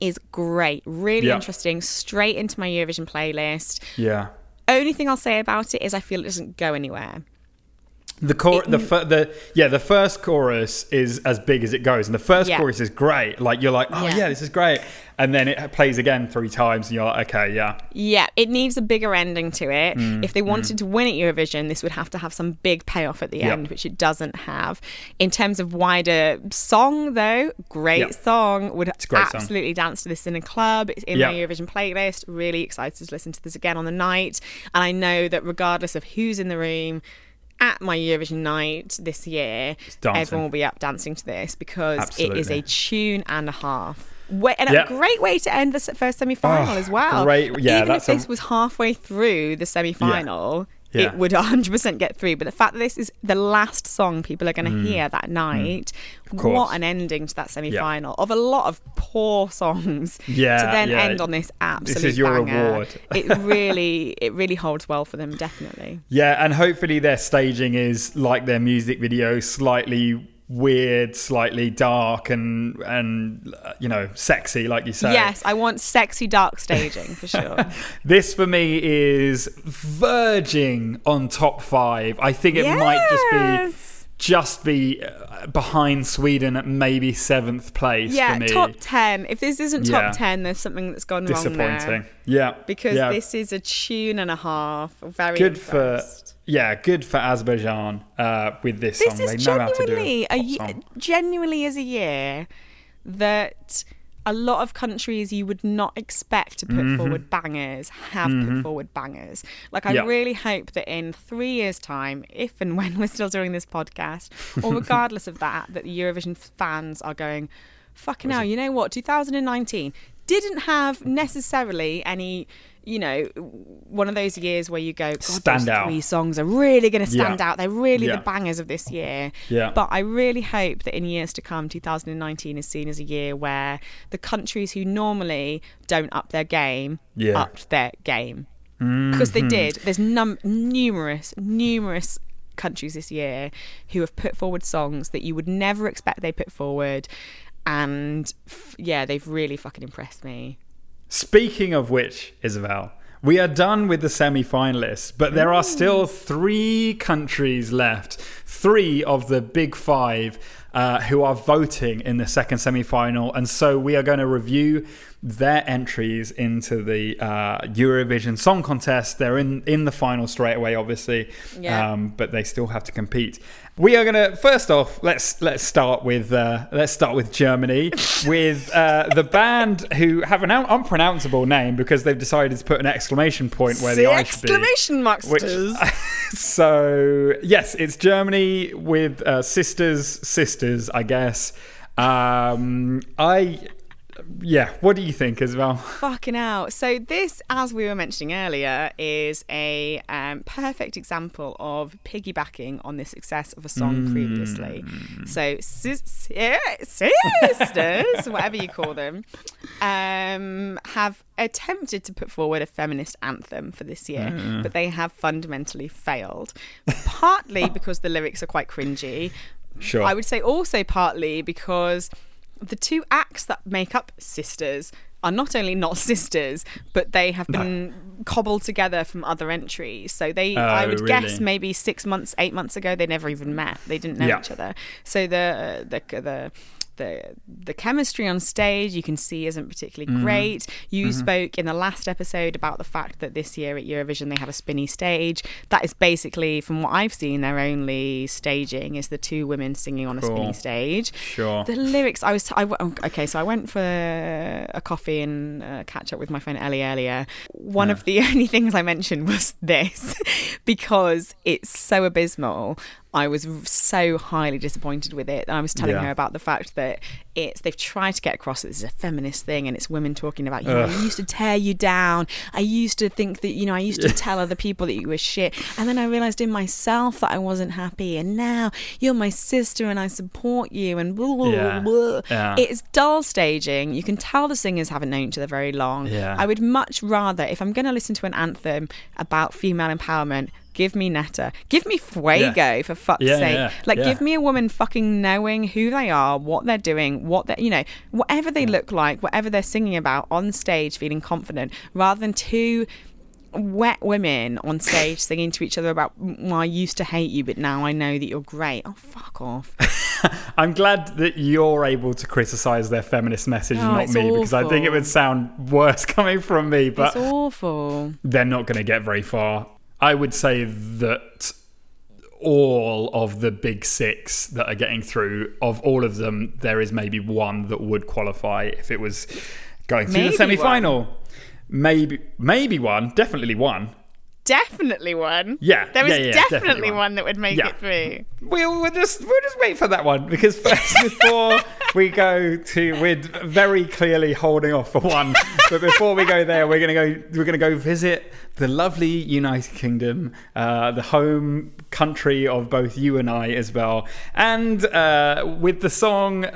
is great. Really interesting. Straight into my Eurovision playlist. Yeah. Only thing I'll say about it is I feel it doesn't go anywhere. The first chorus is as big as it goes, and the first chorus is great. Like, you're like, this is great, and then it plays again three times, and you're like, okay, it needs a bigger ending to it. If they wanted to win at Eurovision, this would have to have some big payoff at the end, which it doesn't have. In terms of wider song, though, great song. Would absolutely dance to this in a club. It's in my Eurovision playlist. Really excited to listen to this again on the night, and I know that regardless of who's in the room. At my Eurovision night this year, everyone will be up dancing to this because it is a tune and a half. And a great way to end the first semi-final as well. Great. Yeah, even if this was halfway through the semi-final, it would 100% get through. But the fact that this is the last song people are going to hear that night, what an ending to that semi-final of a lot of poor songs to then end on this absolute banger. This is your reward. It really holds well for them, definitely. Yeah, and hopefully their staging is like their music video, slightly weird, slightly dark and you know, sexy, like you say. Yes, I want sexy dark staging for sure. This for me is verging on top five. I think it might just be behind Sweden at maybe 7th place for me. Yeah, top 10. If this isn't top 10, there's something that's gone wrong there. Disappointing. Yeah. Because this is a tune and a half. Very good impressed. Good for Azerbaijan with this song. This is genuinely is a year that a lot of countries you would not expect to put forward bangers have put forward bangers. Like, I really hope that in 3 years' time, if and when we're still doing this podcast, or regardless of that the Eurovision fans are going, fucking hell, you know what, 2019 didn't have necessarily any, you know, one of those years where you go, God, these three songs are really going to stand out. They're really the bangers of this year. Yeah. But I really hope that in years to come, 2019 is seen as a year where the countries who normally don't up their game, upped their game. Because they did. There's numerous countries this year who have put forward songs that you would never expect they put forward. And they've really fucking impressed me. Speaking of which, Isabel, we are done with the semi-finalists, but there are still 3 countries left, 3 of the big 5 who are voting in the second semi-final. And so we are going to review their entries into the Eurovision Song Contest. They're in the final straight away, obviously, but they still have to compete. We are gonna first off. Let's start with Germany with the band who have an unpronounceable name because they've decided to put an exclamation point where the I should be. Exclamation marksters. So yes, it's Germany with sisters, I guess. What do you think as well? Fucking hell. So this, as we were mentioning earlier, is a perfect example of piggybacking on the success of a song previously. So sisters, whatever you call them, have attempted to put forward a feminist anthem for this year, but they have fundamentally failed. Partly because the lyrics are quite cringy. Sure. I would say also partly because the 2 acts that make up sisters are not only not sisters, but they have been cobbled together from other entries. So they, I would guess, maybe 8 months ago, they never even met. They didn't know each other. So the chemistry on stage, you can see, isn't particularly great. You spoke in the last episode about the fact that this year at Eurovision they have a spinny stage. That is basically, from what I've seen, their only staging is the 2 women singing on a spinny stage. Sure. The lyrics, I went for a coffee and catch up with my friend Ellie earlier. One of the only things I mentioned was this because it's so abysmal. I was so highly disappointed with it. And I was telling her about the fact that they've tried to get across that this is a feminist thing and it's women talking about, you know, I used to tear you down. I used to think that, you know, I used to tell other people that you were shit. And then I realised in myself that I wasn't happy. And now you're my sister and I support you and blah, blah, blah. Yeah. It's dull staging. You can tell the singers haven't known each other very long. Yeah. I would much rather, if I'm going to listen to an anthem about female empowerment, give me Netta. Give me Fuego, for fuck's sake. Yeah, like, give me a woman fucking knowing who they are, what they're doing, whatever they look like, whatever they're singing about on stage, feeling confident, rather than 2 wet women on stage singing to each other about, I used to hate you, but now I know that you're great. Oh, fuck off. I'm glad that you're able to criticise their feminist message and not me, because I think it would sound worse coming from me. But it's awful. They're not going to get very far. I would say that all of the big 6 that are getting through, of all of them, there is maybe one that would qualify if it was going through the semi-final. One. Maybe one. Definitely one. Definitely one. Yeah. There is definitely one that would make it through. We'll just wait for that one, because first before we go to, we're very clearly holding off for one. But before we go there, we're gonna go visit the lovely United Kingdom, the home country of both you and I, Isabel. And with the song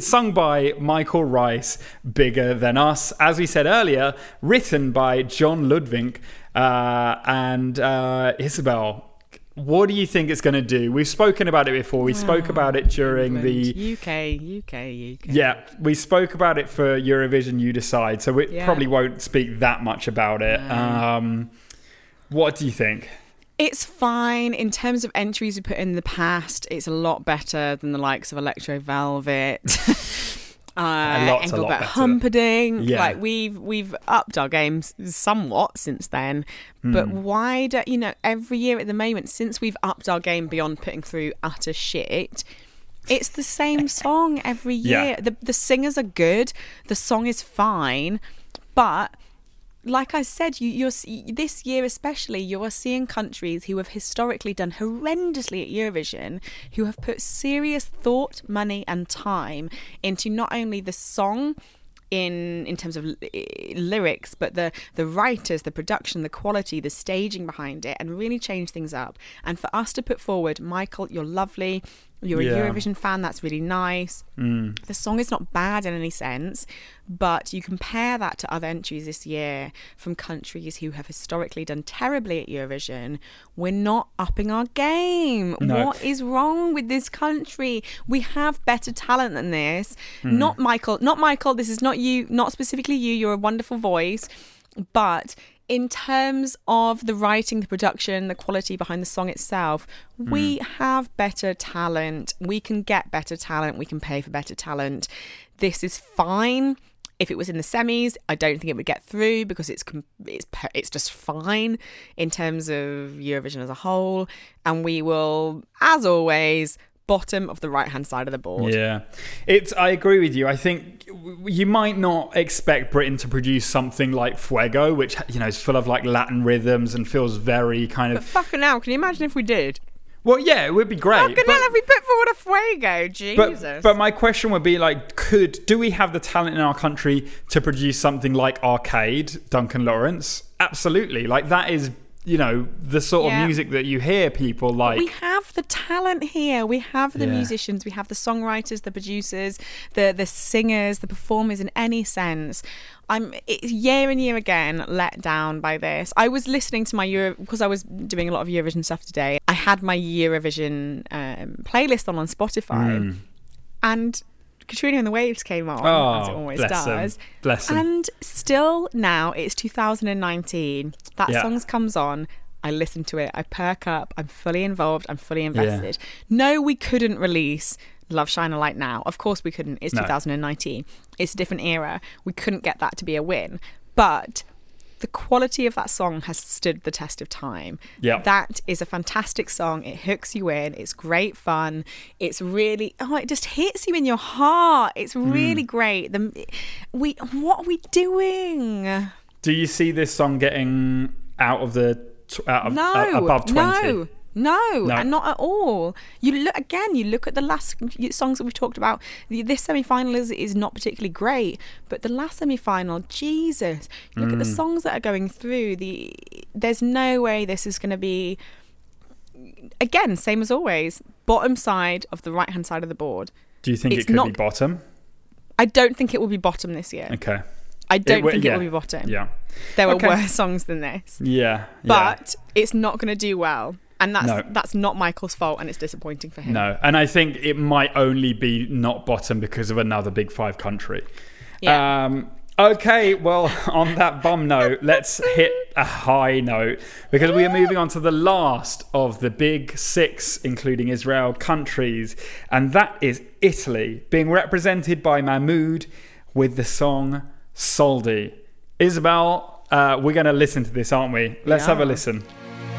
sung by Michael Rice, Bigger Than Us, as we said earlier, written by John Lundvik. And Isabel, What do you think it's going to do? We've spoken about it before. We spoke about it during the... UK. Yeah, we spoke about it for Eurovision, You Decide, so we probably won't speak that much about it. No. What do you think? It's fine. In terms of entries we put in the past, it's a lot better than the likes of Electro Velvet, Engelbert Humperdinck. Yeah. Like we've upped our games somewhat since then. But why do you know? Every year at the moment, since we've upped our game beyond putting through utter shit, it's the same song every year. Yeah. The singers are good. The song is fine, but. Like I said, you're this year especially, you are seeing countries who have historically done horrendously at Eurovision, who have put serious thought, money and time into not only the song in terms of lyrics, but the writers, the production, the quality, the staging behind it, and really change things up. And for us to put forward, Michael, you're lovely, you're a Eurovision fan, that's really nice. The song is not bad in any sense, but you compare that to other entries this year from countries who have historically done terribly at Eurovision. We're not upping our game. No. What is wrong with this country? We have better talent than this. Not Michael, this is not you, not specifically you, you're a wonderful voice, but in terms of the writing, the production, the quality behind the song itself, we have better talent. We can get better talent. We can pay for better talent. This is fine. If it was in the semis, I don't think it would get through because it's just fine in terms of Eurovision as a whole. And we will, as always, bottom of the right-hand side of the board. Yeah, I agree with you. I think you might not expect Britain to produce something like Fuego, which, you know, is full of like Latin rhythms and feels very kind of... But fucking hell, can you imagine if we did? Well, yeah, it would be great. Fucking hell, if we put forward a Fuego, Jesus. But my question would be like, do we have the talent in our country to produce something like Arcade, Duncan Laurence? Absolutely. Like that is... you know, the sort of music that you hear people like. We have the talent here. We have the musicians. We have the songwriters, the producers, the singers, the performers in any sense. It's year and year again let down by this. I was listening to my because I was doing a lot of Eurovision stuff today. I had my Eurovision playlist on Spotify and Katrina and the Waves came on, as it always does. Bless him. And still now, it's 2019. That song comes on, I listen to it, I perk up, I'm fully involved, I'm fully invested. Yeah. No, we couldn't release Love Shine a Light now. Of course we couldn't. It's 2019. It's a different era. We couldn't get that to be a win. But... the quality of that song has stood the test of time. Yep. That is a fantastic song. It hooks you in. It's great fun. It's really, it just hits you in your heart. It's really great. What are we doing? Do you see this song getting above 20? No, and not at all. You look at the last songs that we've talked about. This semi-final is not particularly great, but the last semi-final, Jesus, look at the songs that are going through. There's no way this is going to be, again, same as always, bottom side of the right-hand side of the board. Do you think it could be bottom? I don't think it will be bottom this year. Okay. I don't think it will be bottom. Yeah. There were worse songs than this. Yeah. But it's not going to do well. And that's not Michael's fault, and it's disappointing for him. No, and I think it might only be not bottom because of another Big Five country. Yeah. Okay, well, on that bum note, let's hit a high note because we are moving on to the last of the Big Six, including Israel, countries, and that is Italy, being represented by Mahmood with the song Soldi. Isabel, we're going to listen to this, aren't we? Let's have a listen.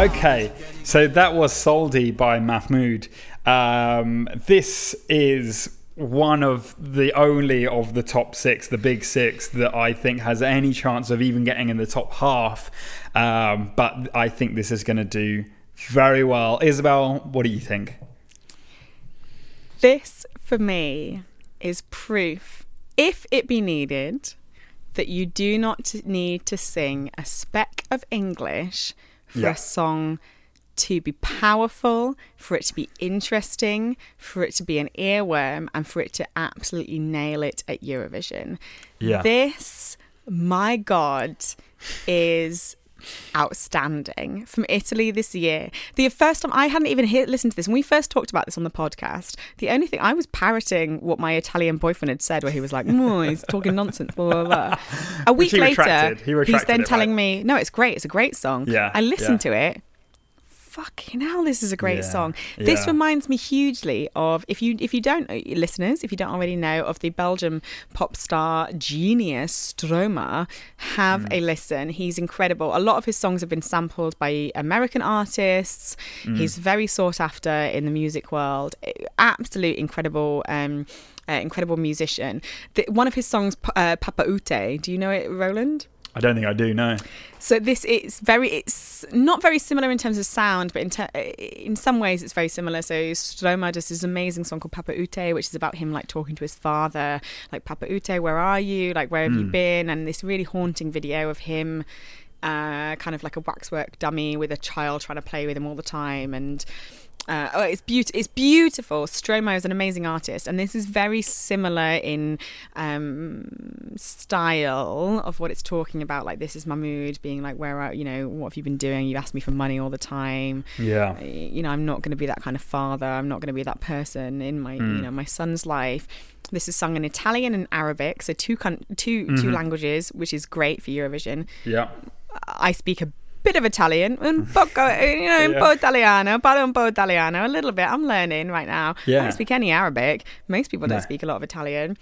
Okay, so that was Soldi by Mahmood. This is one of the only of the top six, the Big Six, that I think has any chance of even getting in the top half. But I think this is going to do Very well. Isabel, what do you think? This, for me, is proof, if it be needed, that you do not need to sing a speck of English for a song to be powerful, for it to be interesting, for it to be an earworm, and for it to absolutely nail it at Eurovision. Yeah. This, my God, is outstanding from Italy this year. The first time I hadn't even listened to this. When we first talked about this on the podcast, the only thing I was parroting what my Italian boyfriend had said, where he was like, he's talking nonsense, blah, blah, blah. A week later, he's then telling me, no, it's great. It's a great song. Yeah, I listened to it. Fucking hell, this is a great song. This reminds me hugely of, if you don't, listeners, if you don't already know, of the Belgian pop star genius Stromae. Have a listen. He's incredible. A lot of his songs have been sampled by American artists. He's very sought after in the music world. Absolute incredible incredible musician. One of his songs, Papa Ute, do you know it, Roland? I don't think I do, no. So it's not very similar in terms of sound, but in some ways it's very similar. So Stromae does this amazing song called Papa Ute, which is about him like talking to his father, like, Papa Ute, where are you? Like, where have you been? And this really haunting video of him kind of like a waxwork dummy with a child trying to play with him all the time. And it's beautiful. Stromae is an amazing artist, and this is very similar in style of what it's talking about. Like, this is Mahmood being like, where are you? Know, what have you been doing? You ask me for money all the time. Yeah, you know, I'm not going to be that kind of father. I'm not going to be that person in my my son's life. This is sung in Italian and Arabic, so two languages, which is great for Eurovision. Yeah, I speak a bit of Italian, un po' italiano, a little bit. I'm learning right now. I don't speak any Arabic. Most people don't speak a lot of Italian.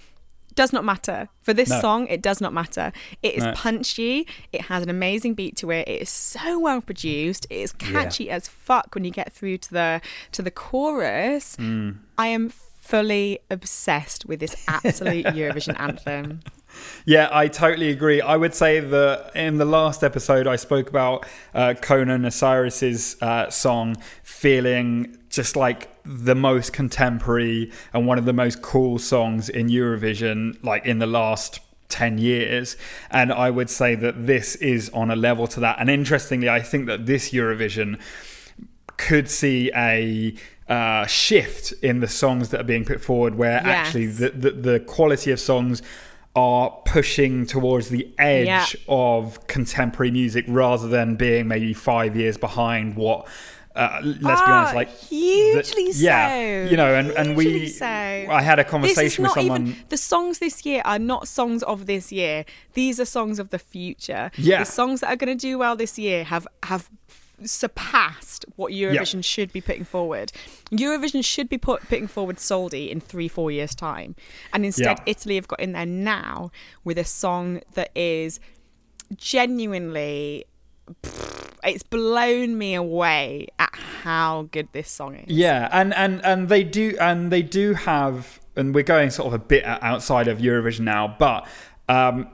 Does not matter. For this song, it does not matter. It is punchy. It has an amazing beat to it. It is so well produced. It is catchy as fuck when you get through to the chorus. I am fully obsessed with this absolute Eurovision anthem. Yeah, I totally agree. I would say that in the last episode, I spoke about Conan Osiris's song feeling just like the most contemporary and one of the most cool songs in Eurovision, like in the last 10 years. And I would say that this is on a level to that. And interestingly, I think that this Eurovision could see a shift in the songs that are being put forward, where actually the quality of songs are pushing towards the edge of contemporary music, rather than being maybe 5 years behind what, let's be honest, like hugely so. You know, and we. So. I had a conversation with someone. Even, the songs this year are not songs of this year. These are songs of the future. Yeah. The songs that are going to do well this year have surpassed what Eurovision should be putting forward. Eurovision should be putting forward Soldi in 3-4 years time, and instead Italy have got in there now with a song that is genuinely, it's blown me away at how good this song is. And they do have, and we're going sort of a bit outside of Eurovision now, but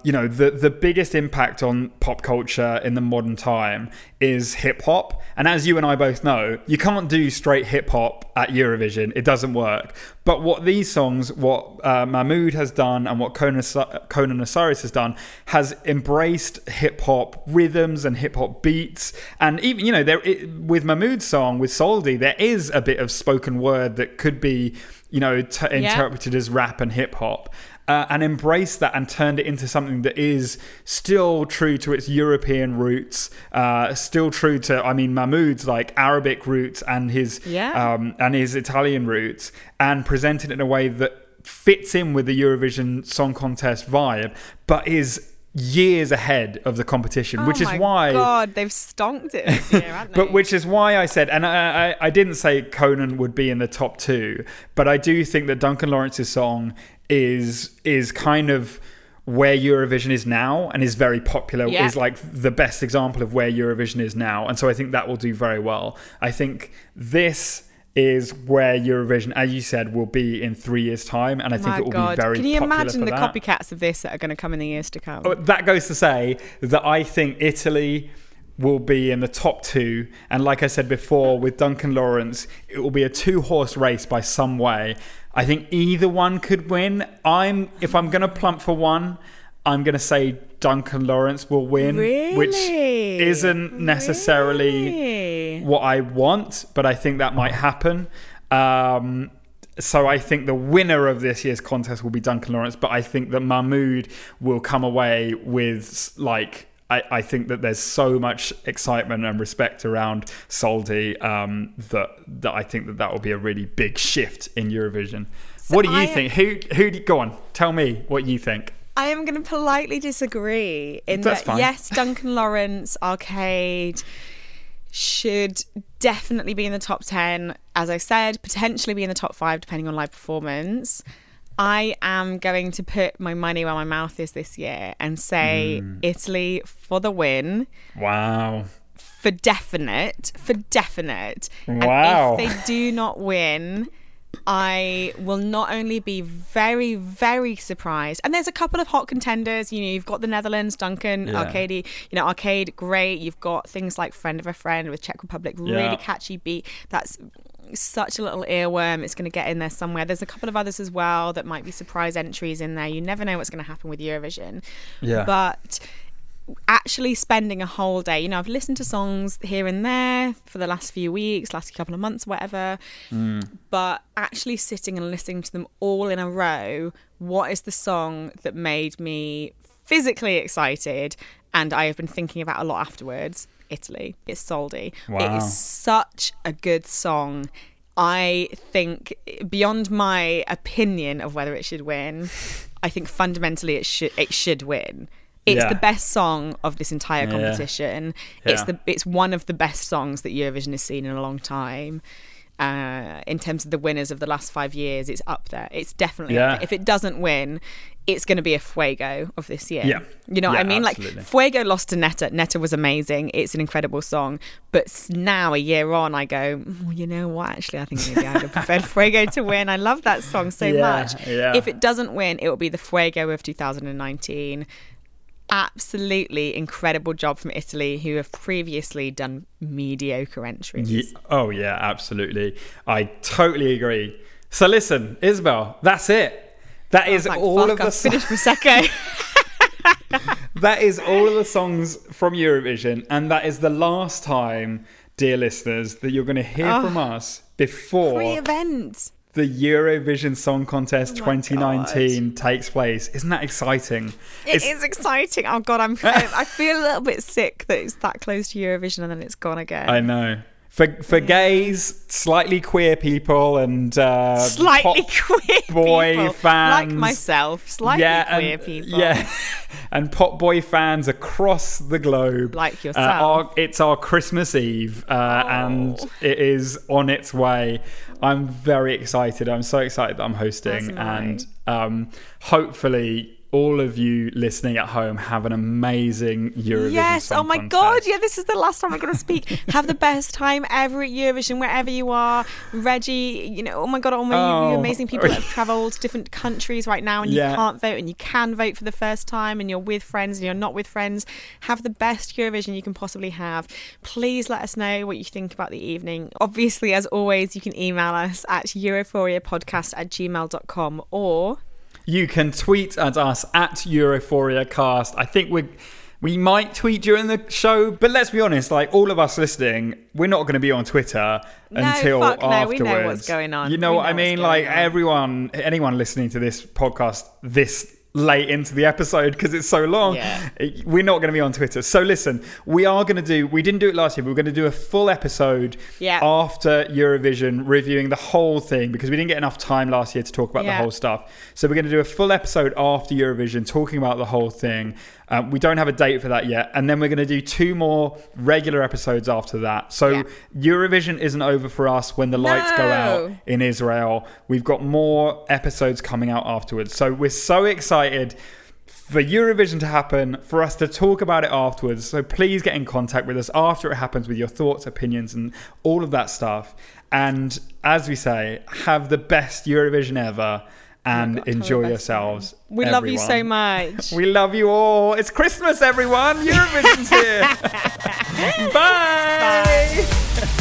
you know, the biggest impact on pop culture in the modern time is hip hop. And as you and I both know, you can't do straight hip hop at Eurovision. It doesn't work. But what these songs, what Mahmood has done and what Conan Osiris has done, has embraced hip hop rhythms and hip hop beats. And even, you know, with Mahmood's song, with Soldi, there is a bit of spoken word that could be, you know, interpreted as rap and hip hop. And embraced that and turned it into something that is still true to its European roots, still true to, I mean, Mahmood's like Arabic roots and his Italian roots, and presented in a way that fits in with the Eurovision Song Contest vibe, but is years ahead of the competition, which is why. Oh my God, they've stonked it this year, haven't they? But which is why I said, and I didn't say Conan would be in the top two, but I do think that Duncan Lawrence's song is kind of where Eurovision is now, and is very popular, is like the best example of where Eurovision is now. And so I think that will do very well. I think this is where Eurovision, as you said, will be in 3 years' time. And I think it will be very popular. Can you imagine the copycats of this that are going to come in the years to come? That goes to say that I think Italy will be in the top two. And like I said before, with Duncan Laurence, it will be a two-horse race by some way. I think either one could win. If I'm going to plump for one, I'm going to say Duncan Laurence will win, which isn't necessarily what I want, but I think that might happen. So I think the winner of this year's contest will be Duncan Laurence, but I think that Mahmood will come away with, like, I think that there's so much excitement and respect around Soldi that I think that will be a really big shift in Eurovision. So what do you think? Go on, tell me what you think. I am going to politely disagree in that, yes, Duncan Laurence, Arcade, should definitely be in the top 10, as I said, potentially be in the top 5, depending on live performance. I am going to put my money where my mouth is this year and say Italy for the win. Wow. For definite. Wow. And if they do not win, I will not only be very, very surprised. And there's a couple of hot contenders. You know, you've got the Netherlands, Duncan, Arcady. You know, Arcade, great. You've got things like Friend of a Friend with Czech Republic. Really catchy beat. That's such a little earworm. It's going to get in there somewhere. There's a couple of others as well that might be surprise entries in there. You never know what's going to happen with Eurovision. Yeah. But actually spending a whole day, you know, I've listened to songs here and there for the last few weeks, last couple of months, whatever, but actually sitting and listening to them all in a row, what is the song that made me physically excited and I have been thinking about a lot afterwards? Italy. It's Soldi. Wow. It is such a good song. I think, beyond my opinion of whether it should win, I think fundamentally it should win. It's the best song of this entire competition. Yeah. It's one of the best songs that Eurovision has seen in a long time. In terms of the winners of the last 5 years, it's up there. It's definitely up there. If it doesn't win, it's going to be a Fuego of this year. Yeah. You know what I mean? Absolutely. Like, Fuego lost to Netta. Netta was amazing. It's an incredible song. But now, a year on, I go, you know what? Actually, I think maybe I would have preferred Fuego to win. I love that song so much. Yeah. If it doesn't win, it will be the Fuego of 2019. Absolutely incredible job from Italy, who have previously done mediocre entries. Oh, yeah, absolutely. I totally agree. So listen, Isabel, that's it. That is all of the finished Prosecco. That is all of the songs from Eurovision, and that is the last time, dear listeners, that you're going to hear from us before pre-event. The Eurovision Song Contest 2019 takes place. Isn't that exciting? It is exciting. Oh God, I feel a little bit sick that it's that close to Eurovision and then it's gone again. I know. For gays, slightly queer people, and slightly queer boy people. Fans like myself, queer people, and pop boy fans across the globe, like yourself. It's our Christmas Eve, and it is on its way. I'm very excited. I'm so excited that I'm hosting, and hopefully all of you listening at home have an amazing Eurovision. Yes, Song Contest. God, yeah, this is the last time I'm going to speak. Have the best time ever at Eurovision, wherever you are. Reggie, you know, all my amazing people that have travelled to different countries right now, and you can't vote, and you can vote for the first time, and you're with friends, and you're not with friends. Have the best Eurovision you can possibly have. Please let us know what you think about the evening. Obviously, as always, you can email us at europhoriapodcast@gmail.com, or you can tweet at us at EurophoriaCast. I think we might tweet during the show, but let's be honest, like, all of us listening, we're not going to be on Twitter until afterwards. No, we know what's going on. You know what I mean? Like, anyone listening to this podcast this late into the episode, because it's so long, we're not going to be on Twitter. So listen, we didn't do it last year, but we're going to do a full episode after Eurovision, reviewing the whole thing, because we didn't get enough time last year to talk about the whole stuff. So we're going to do a full episode after Eurovision talking about the whole thing. We don't have a date for that yet, and then we're going to do 2 more regular episodes after that. So Eurovision isn't over for us when the lights go out in Israel. We've got more episodes coming out afterwards. So we're so excited for Eurovision to happen, for us to talk about it afterwards. So please get in contact with us after it happens with your thoughts, opinions, and all of that stuff. And as we say, have the best Eurovision ever. and enjoy yourselves. We everyone. Love you so much. We love you all. It's Christmas, everyone. Eurovision's here. Bye. Bye.